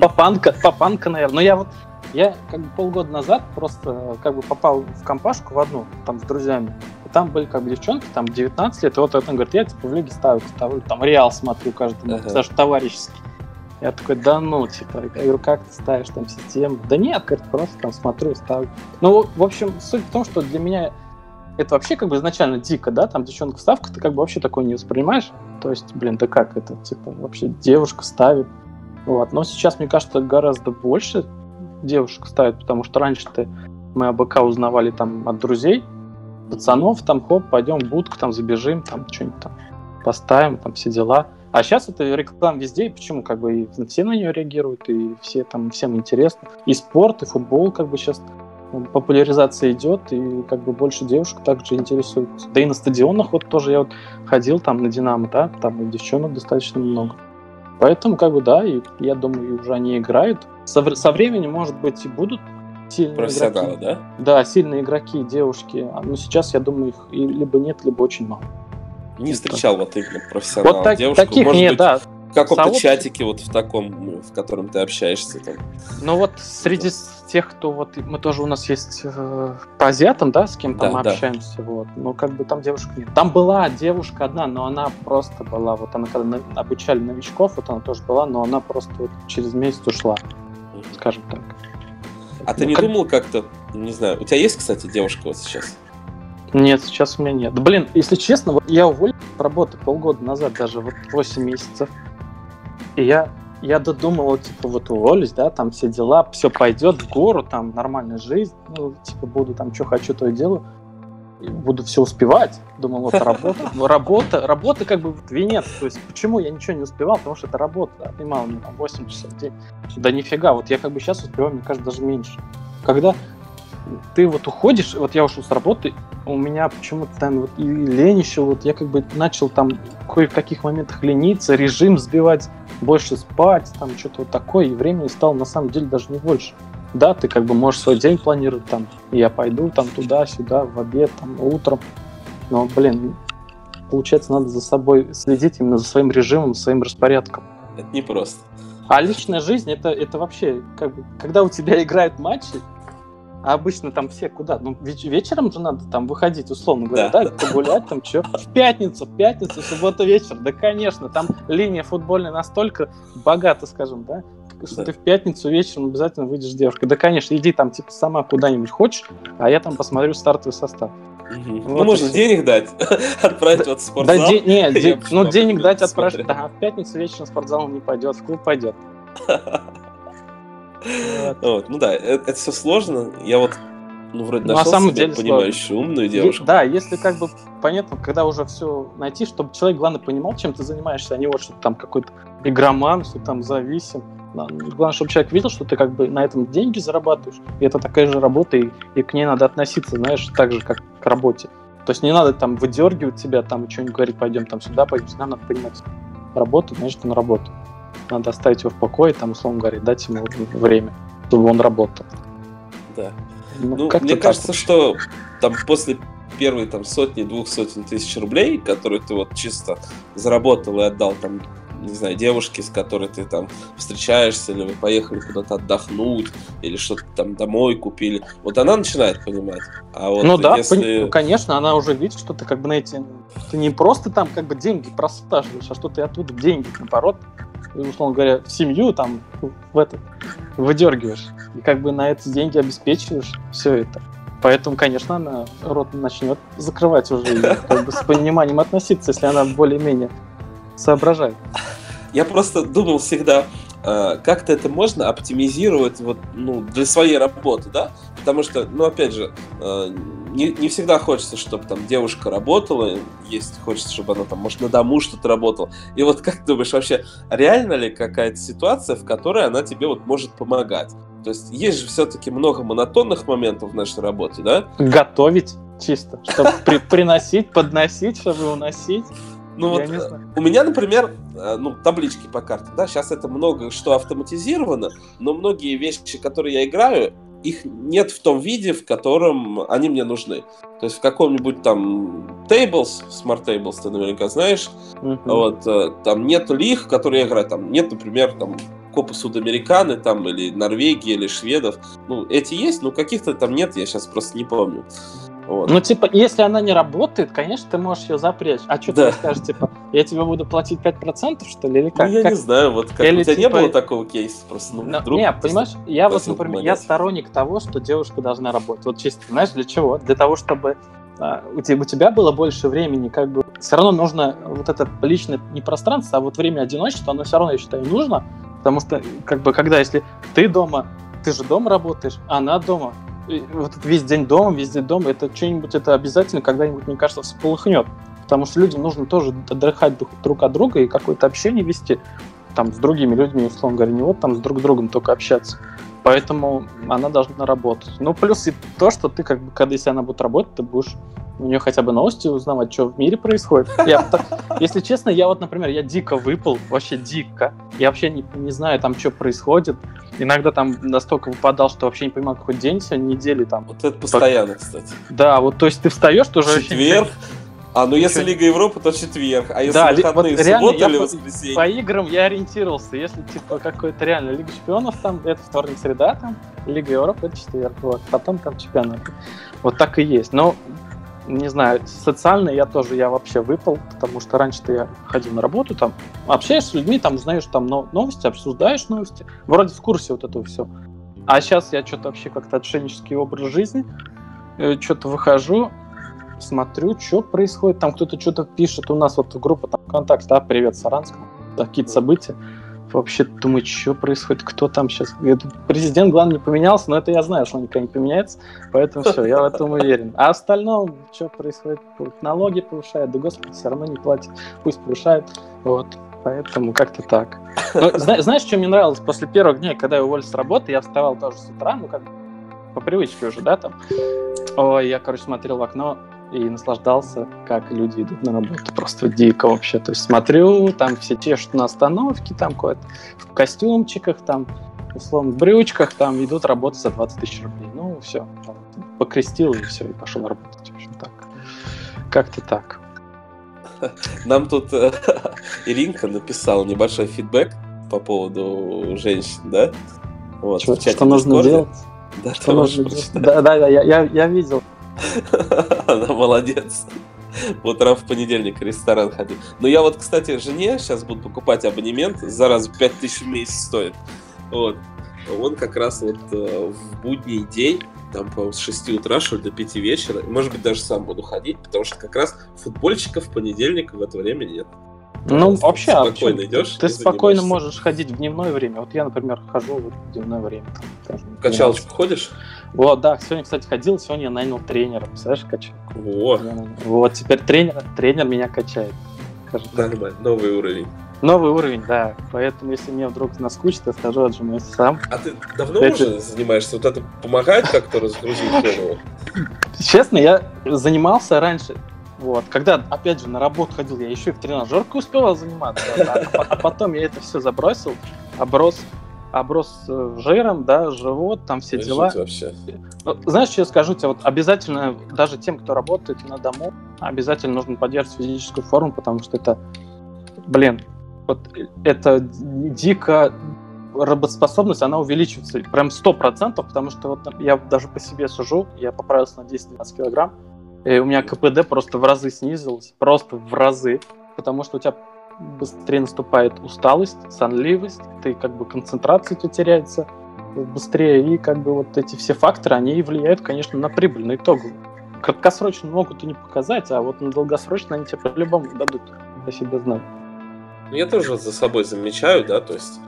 Попанка, попанка, наверное. Но я вот, я как бы полгода назад просто как бы попал в компашку в одну, там с друзьями. Там были как бы девчонки, там девятнадцать лет, и вот он говорит, я типа в лиге ставлю, ставлю, там Реал смотрю каждый, uh-huh. даже товарищеский. Я такой, да ну, типа, я говорю, как ты ставишь там систему? Да нет, говорит, просто там смотрю, ставлю. Ну, в общем, суть в том, что для меня это вообще как бы изначально дико, да, там девчонка ставка, ты как бы вообще такое не воспринимаешь, то есть, блин, да как это, типа, вообще девушка ставит, вот. Но сейчас, мне кажется, гораздо больше девушек ставят, потому что раньше-то мы АБК узнавали там от друзей, пацанов, там, хоп, пойдем в будку, там, забежим, там, что-нибудь там поставим, там, все дела. А сейчас это реклама везде, и почему, как бы, и все на нее реагируют, и все там, всем интересно. И спорт, и футбол, как бы, сейчас популяризация идет, и, как бы, больше девушек также интересуются. Да и на стадионах вот тоже я вот ходил, там, на Динамо, да, там, и девчонок достаточно много. Поэтому, как бы, да, и я думаю, уже они играют. Со, со временем, может быть, и будут сильные профессионалы, игроки. Да? Да, сильные игроки, девушки. Но сейчас, я думаю, их либо нет, либо очень мало. Не встречал вот именно профессионалов, вот так, девушку, таких может нет, быть, да. В каком-то Сообщ... чатике, вот в таком, в котором ты общаешься. Там. Ну вот среди вот тех, кто вот, мы тоже у нас есть э, по азиатам, да, с кем там да, мы да. общаемся, вот, но как бы там девушек нет. Там была девушка одна, но она просто была, вот она когда обучали новичков, вот она тоже была, но она просто вот через месяц ушла, mm-hmm. скажем так. А ну, ты не как... думал как-то, не знаю, у тебя есть, кстати, девушка вот сейчас? Нет, сейчас у меня нет. Да, блин, если честно, вот я уволился от работы полгода назад, даже вот восемь месяцев. И я, я додумал, типа, вот уволюсь, да, там все дела, все пойдет в гору, там нормальная жизнь, ну, типа, буду там, что хочу, то и делаю. И буду все успевать. Думал, вот работа, работа, работа как бы в вине. То есть почему я ничего не успевал? Потому что это работа, отнимала мне там восемь часов в день. Да нифига, вот я как бы сейчас успеваю, мне кажется, даже меньше. Когда ты вот уходишь, вот я ушел с работы, у меня почему-то там вот и лень еще, вот я как бы начал там кое-каких моментах лениться, режим сбивать, больше спать, там что-то вот такое, и времени стало на самом деле даже не больше. Да, ты как бы можешь свой день планировать, там, я пойду там туда-сюда, в обед, там, утром, но, блин, получается, надо за собой следить, именно за своим режимом, своим распорядком. Это непросто. А личная жизнь, это, это вообще, как бы, когда у тебя играют матчи, а обычно там все куда? Ну, веч- вечером же надо там выходить, условно говоря, да, да, погулять там, что? В пятницу, в пятницу, в субботу вечер, да, конечно, там линия футбольная настолько богата, скажем, да, что да. ты в пятницу вечером обязательно выйдешь с девушкой. Да, конечно, иди там, типа, сама куда-нибудь хочешь, а я там посмотрю стартовый состав. Угу. Вот ну, можно все. Денег дать, отправить да, вот в спортзал. Да, де- не, де- ну, денег дать, отправить, да, а в пятницу вечером в спортзал не пойдет, в клуб пойдет. Вот. Вот, ну да, это, это все сложно. Я вот, ну, вроде ну, нашел себе понимающую, умную девушку. И, да, если как бы понятно, когда уже все найти, чтобы человек, главное, понимал, чем ты занимаешься, а не вот, что там какой-то игроман, что там зависим. Главное, чтобы человек видел, что ты как бы на этом деньги зарабатываешь, и это такая же работа, и, и к ней надо относиться, знаешь, так же, как к работе. То есть не надо там выдергивать тебя, там что-нибудь говорить, пойдем там сюда, пойдем сюда, надо понимать, работу, значит, он работает. Надо оставить его в покое, там, условно говоря, дать ему время, чтобы он работал. Да. Ну, ну, мне кажется, так, что там после первой там, сотни, двух сотен тысяч рублей, которые ты вот чисто заработал и отдал, там, не знаю, девушке, с которой ты там встречаешься, или вы поехали куда-то отдохнуть, или что-то там домой купили, вот она начинает понимать. А вот ну да, если... ну, конечно, она уже видит, что ты как бы на эти... Ты не просто там как бы деньги просаживаешь, а что ты оттуда деньги, наоборот, условно говоря, в семью там в это, выдергиваешь. И как бы на эти деньги обеспечиваешь все это. Поэтому, конечно, она рот начнет закрывать уже и, как бы, с пониманием относиться, если она более-менее соображает. Я просто думал всегда, как-то это можно оптимизировать вот, ну, для своей работы, да? Потому что, ну, опять же, не, не всегда хочется, чтобы там девушка работала, есть хочется, чтобы она там, может, на дому что-то работала. И вот как думаешь, вообще реально ли какая-то ситуация, в которой она тебе вот может помогать? То есть есть же все-таки много монотонных моментов в нашей работе, да? Готовить чисто, чтобы приносить, подносить, чтобы уносить. Ну я вот у меня, например, ну, таблички по картам, да, сейчас это много что автоматизировано, но многие вещи, которые я играю, их нет в том виде, в котором они мне нужны. То есть в каком-нибудь там Tables, Smart Tables, ты наверняка знаешь, mm-hmm. вот, там нету лиг, которые я играю, там нет, например, там Копы Судамериканы, там, или Норвегии, или Шведов. Ну, эти есть, но каких-то там нет, я сейчас просто не помню. Вот. Ну, типа, если она не работает, конечно, ты можешь ее запрячь. А что да. ты скажешь, типа, я тебе буду платить пять процентов, что ли, или как? Ну, я как? не знаю, вот как. Или, у тебя типа... не было такого кейса просто? Ну, ну, вдруг, не, понимаешь, я вот, например, понять. я сторонник того, что девушка должна работать. Вот чисто, знаешь, для чего? Для того, чтобы а, у, тебя, у тебя было больше времени, как бы, все равно нужно вот это личное не пространство, а вот время одиночества, оно все равно, я считаю, нужно, потому что, как бы, когда, если ты дома, ты же дома работаешь, а она дома, вот весь день дома, весь день дома, это что-нибудь, это обязательно когда-нибудь, мне кажется, всполыхнет, потому что людям нужно тоже отдыхать друг от друга и какое-то общение вести, там, с другими людьми, условно говоря, не вот там с друг другом только общаться, поэтому она должна работать. Ну, плюс и то, что ты, как бы, когда, если она будет работать, ты будешь у нее хотя бы новости узнавать, что в мире происходит. Я, если честно, я вот, например, я дико выпал, вообще дико. Я вообще не, не знаю, там, что происходит. Иногда там настолько выпадал, что вообще не понимал, какой день сегодня, недели там. Вот это постоянно, так, кстати. Да, вот, то есть ты встаешь, ты уже... Четверг. А, ну если Лига Европы, то четверг. А если да, выходные, вот суббота или воскресенье? По, по играм я ориентировался. Если, типа, какой-то реально Лига Чемпионов, там, это вторник, среда, там, Лига Европы, это четверг, вот. Потом там чемпионат. Вот так и есть. Но... Не знаю, социально я тоже, я вообще выпал, потому что раньше-то я ходил на работу, там, общаешься с людьми, там, узнаешь там новости, обсуждаешь новости, вроде в курсе вот этого все. А сейчас я что-то вообще как-то отшельнический образ жизни, что-то выхожу, смотрю, что происходит, там кто-то что-то пишет, у нас вот группа там ВКонтакте, да, привет, Саранск, какие-то события. Вообще думаю, что происходит, кто там сейчас. Президент, главное, не поменялся, но это я знаю, что он никогда не поменяется, поэтому все, я в этом уверен. А остальное, что происходит, налоги повышают, да господи, все равно не платят, пусть повышают, вот, поэтому как-то так. Но, знаешь, что мне нравилось после первых дней, когда я уволился с работы, я вставал тоже с утра, ну как по привычке уже, да, там, ой, я, короче, смотрел в окно, и наслаждался, как люди идут на работу. Просто дико вообще. То есть смотрю, там все чешут на остановке, там куда-то в костюмчиках, там, условно, в брючках, там идут работать за двадцать тысяч рублей. Ну, все. Покрестил, и все, и пошел работать. В общем, так. Как-то так. Нам тут Иринка написала небольшой фидбэк по поводу женщин, да? Вот, что, что нужно делать? Да, что нужно делать? Да, да, да, я, я, я видел. Она молодец. Вот раз в понедельник в ресторан ходил. Но я вот, кстати, жене сейчас буду покупать абонемент. За раз в пять тысяч в месяц стоит. Вот. Он как раз вот э, в будний день, там, по-моему, с шести утра, что ли, до пяти вечера. Может быть, даже сам буду ходить, потому что как раз футбольщиков в понедельник в это время нет. Ну, раз, вообще, спокойно идешь, ты спокойно можешь ходить в дневное время. Вот я, например, хожу вот в дневное время. В качалочку ходишь? Вот, да, сегодня, кстати, ходил, сегодня я нанял тренера, представляешь, качалку. Вот. Вот, теперь тренер, тренер меня качает. Да, да, новый уровень. Новый уровень, да, поэтому если мне вдруг наскучит, я скажу, отжимаюсь сам. А ты давно это... уже занимаешься? Вот это помогает как-то разгрузить голову? Честно, я занимался раньше. Вот. Когда, опять же, на работу ходил, я еще и в тренажерку успевал заниматься, да, а, а потом я это все забросил, оброс, оброс жиром, да, живот, там все дела. Знаешь, что я скажу тебе, вот обязательно, даже тем, кто работает на дому, обязательно нужно поддерживать физическую форму, потому что это, блин, вот это дико... Работоспособность, она увеличивается прям сто процентов, потому что вот я даже по себе сужу, я поправился на десять-двенадцать килограмм, и у меня КПД просто в разы снизилось, просто в разы, потому что у тебя быстрее наступает усталость, сонливость, ты как бы концентрация у тебя теряется быстрее, и как бы вот эти все факторы, они влияют, конечно, на прибыль, на итоговую. Краткосрочно могут и не показать, а вот на долгосрочно они тебе по-любому дадут, я себя знаю. Я тоже за собой замечаю, да, то есть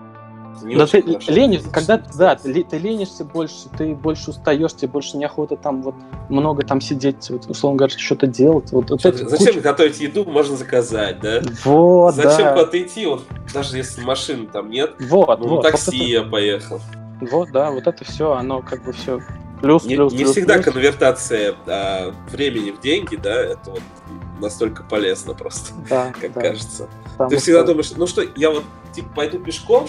Да ты ленишься, когда да, ты, ты ленишься больше, ты больше устаешь, тебе больше неохота там вот много там сидеть, вот, условно говоря, что-то делать. Вот, вот что, зачем куча... готовить еду, можно заказать, да? Вот, зачем да. куда-то идти, вот, даже если машины там нет, вот, ну, вот, такси вот это... я поехал. Вот, да, вот это все, оно как бы все плюс, не, плюс, не плюс, всегда плюс. Конвертация а, времени в деньги, да, это вот настолько полезно просто, да, как да. кажется. Потому ты всегда что... думаешь, ну что, я вот типа пойду пешком,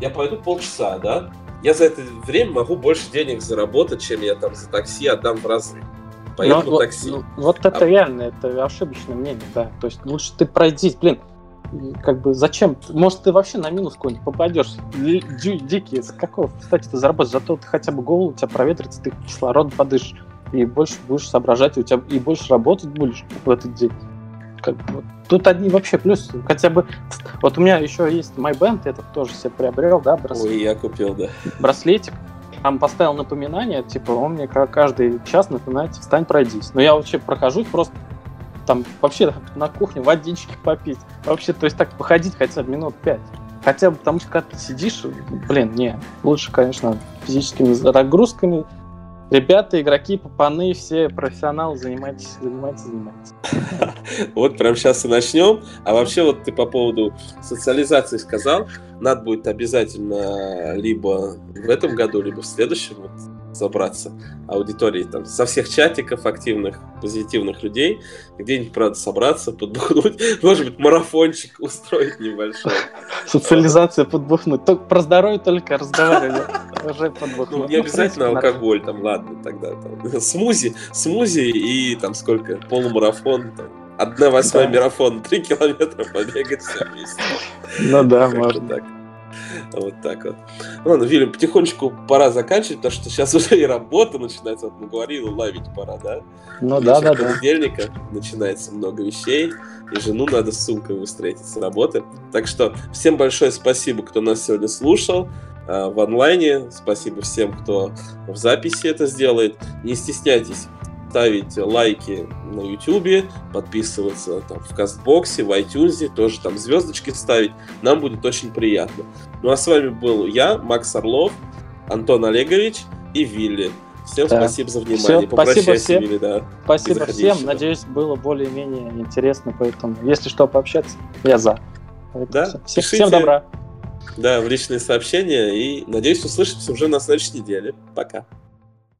я пойду полчаса, да? Я за это время могу больше денег заработать, чем я там за такси отдам в разы. Поеду но, в такси. Вот, вот это а... реально, это ошибочное мнение, да. То есть лучше ты пройдись, блин, как бы зачем? Может, ты вообще на минус какой-нибудь попадешь? Дикий, с какого? Кстати, ты заработаешь, зато ты хотя бы голову, у тебя проветрится, ты кислород подышишь, и больше будешь соображать, и у тебя и больше работать будешь в этот день. Как бы, вот. Тут одни вообще плюсы. Хотя бы... Вот у меня еще есть MyBand, я этот тоже себе приобрел, да, браслетик. Ой, я купил, да. Браслетик. Там поставил напоминание, типа, он мне каждый час напоминает, встань, пройдись. Но я вообще прохожусь просто там вообще на кухне водички попить. Вообще, то есть так походить хотя бы минут пять. Хотя бы потому, что когда ты сидишь, блин, не, лучше, конечно, физическими нагрузками. Ребята, игроки, папаны, все профессионалы, занимайтесь, занимайтесь, занимайтесь. Вот прям сейчас и начнем. А вообще вот ты по поводу социализации сказал, надо будет обязательно либо в этом году, либо в следующем вот собраться аудитории там со всех чатиков активных, позитивных людей, где-нибудь, правда, собраться, подбухнуть, может быть, марафончик устроить небольшой. Социализация подбухнуть. Только про здоровье только разговаривали. Уже подбухнуть. Ну, не обязательно алкоголь, там, ладно, тогда там, смузи, смузи и там сколько, полумарафон, одна восьмая марафон, три километра побегать все вместе. Ну да, можно. Так. Вот так вот. Ладно, Вильям, потихонечку пора заканчивать, потому что сейчас уже и работа начинается, вот мы говорили, ловить пора, да? Ну да, да, да. Понедельника начинается много вещей, и жену надо с сумкой встретить с работы. Так что всем большое спасибо, кто нас сегодня слушал в онлайне. Спасибо всем, кто в записи это сделает. Не стесняйтесь ставить лайки на YouTube, подписываться там в Кастбоксе, в iTunes, тоже там звездочки ставить. Нам будет очень приятно. Ну а с вами был я, Макс Орлов, Антон Олегович и Вилли. Всем да. спасибо за внимание. Все, спасибо всем. Вилли, да, спасибо всем. Сюда. Надеюсь, было более-менее интересно. Поэтому, если что, пообщаться, я за. Да? Всем, всем добра. Да, в личные сообщения. И надеюсь, услышимся уже на следующей неделе. Пока.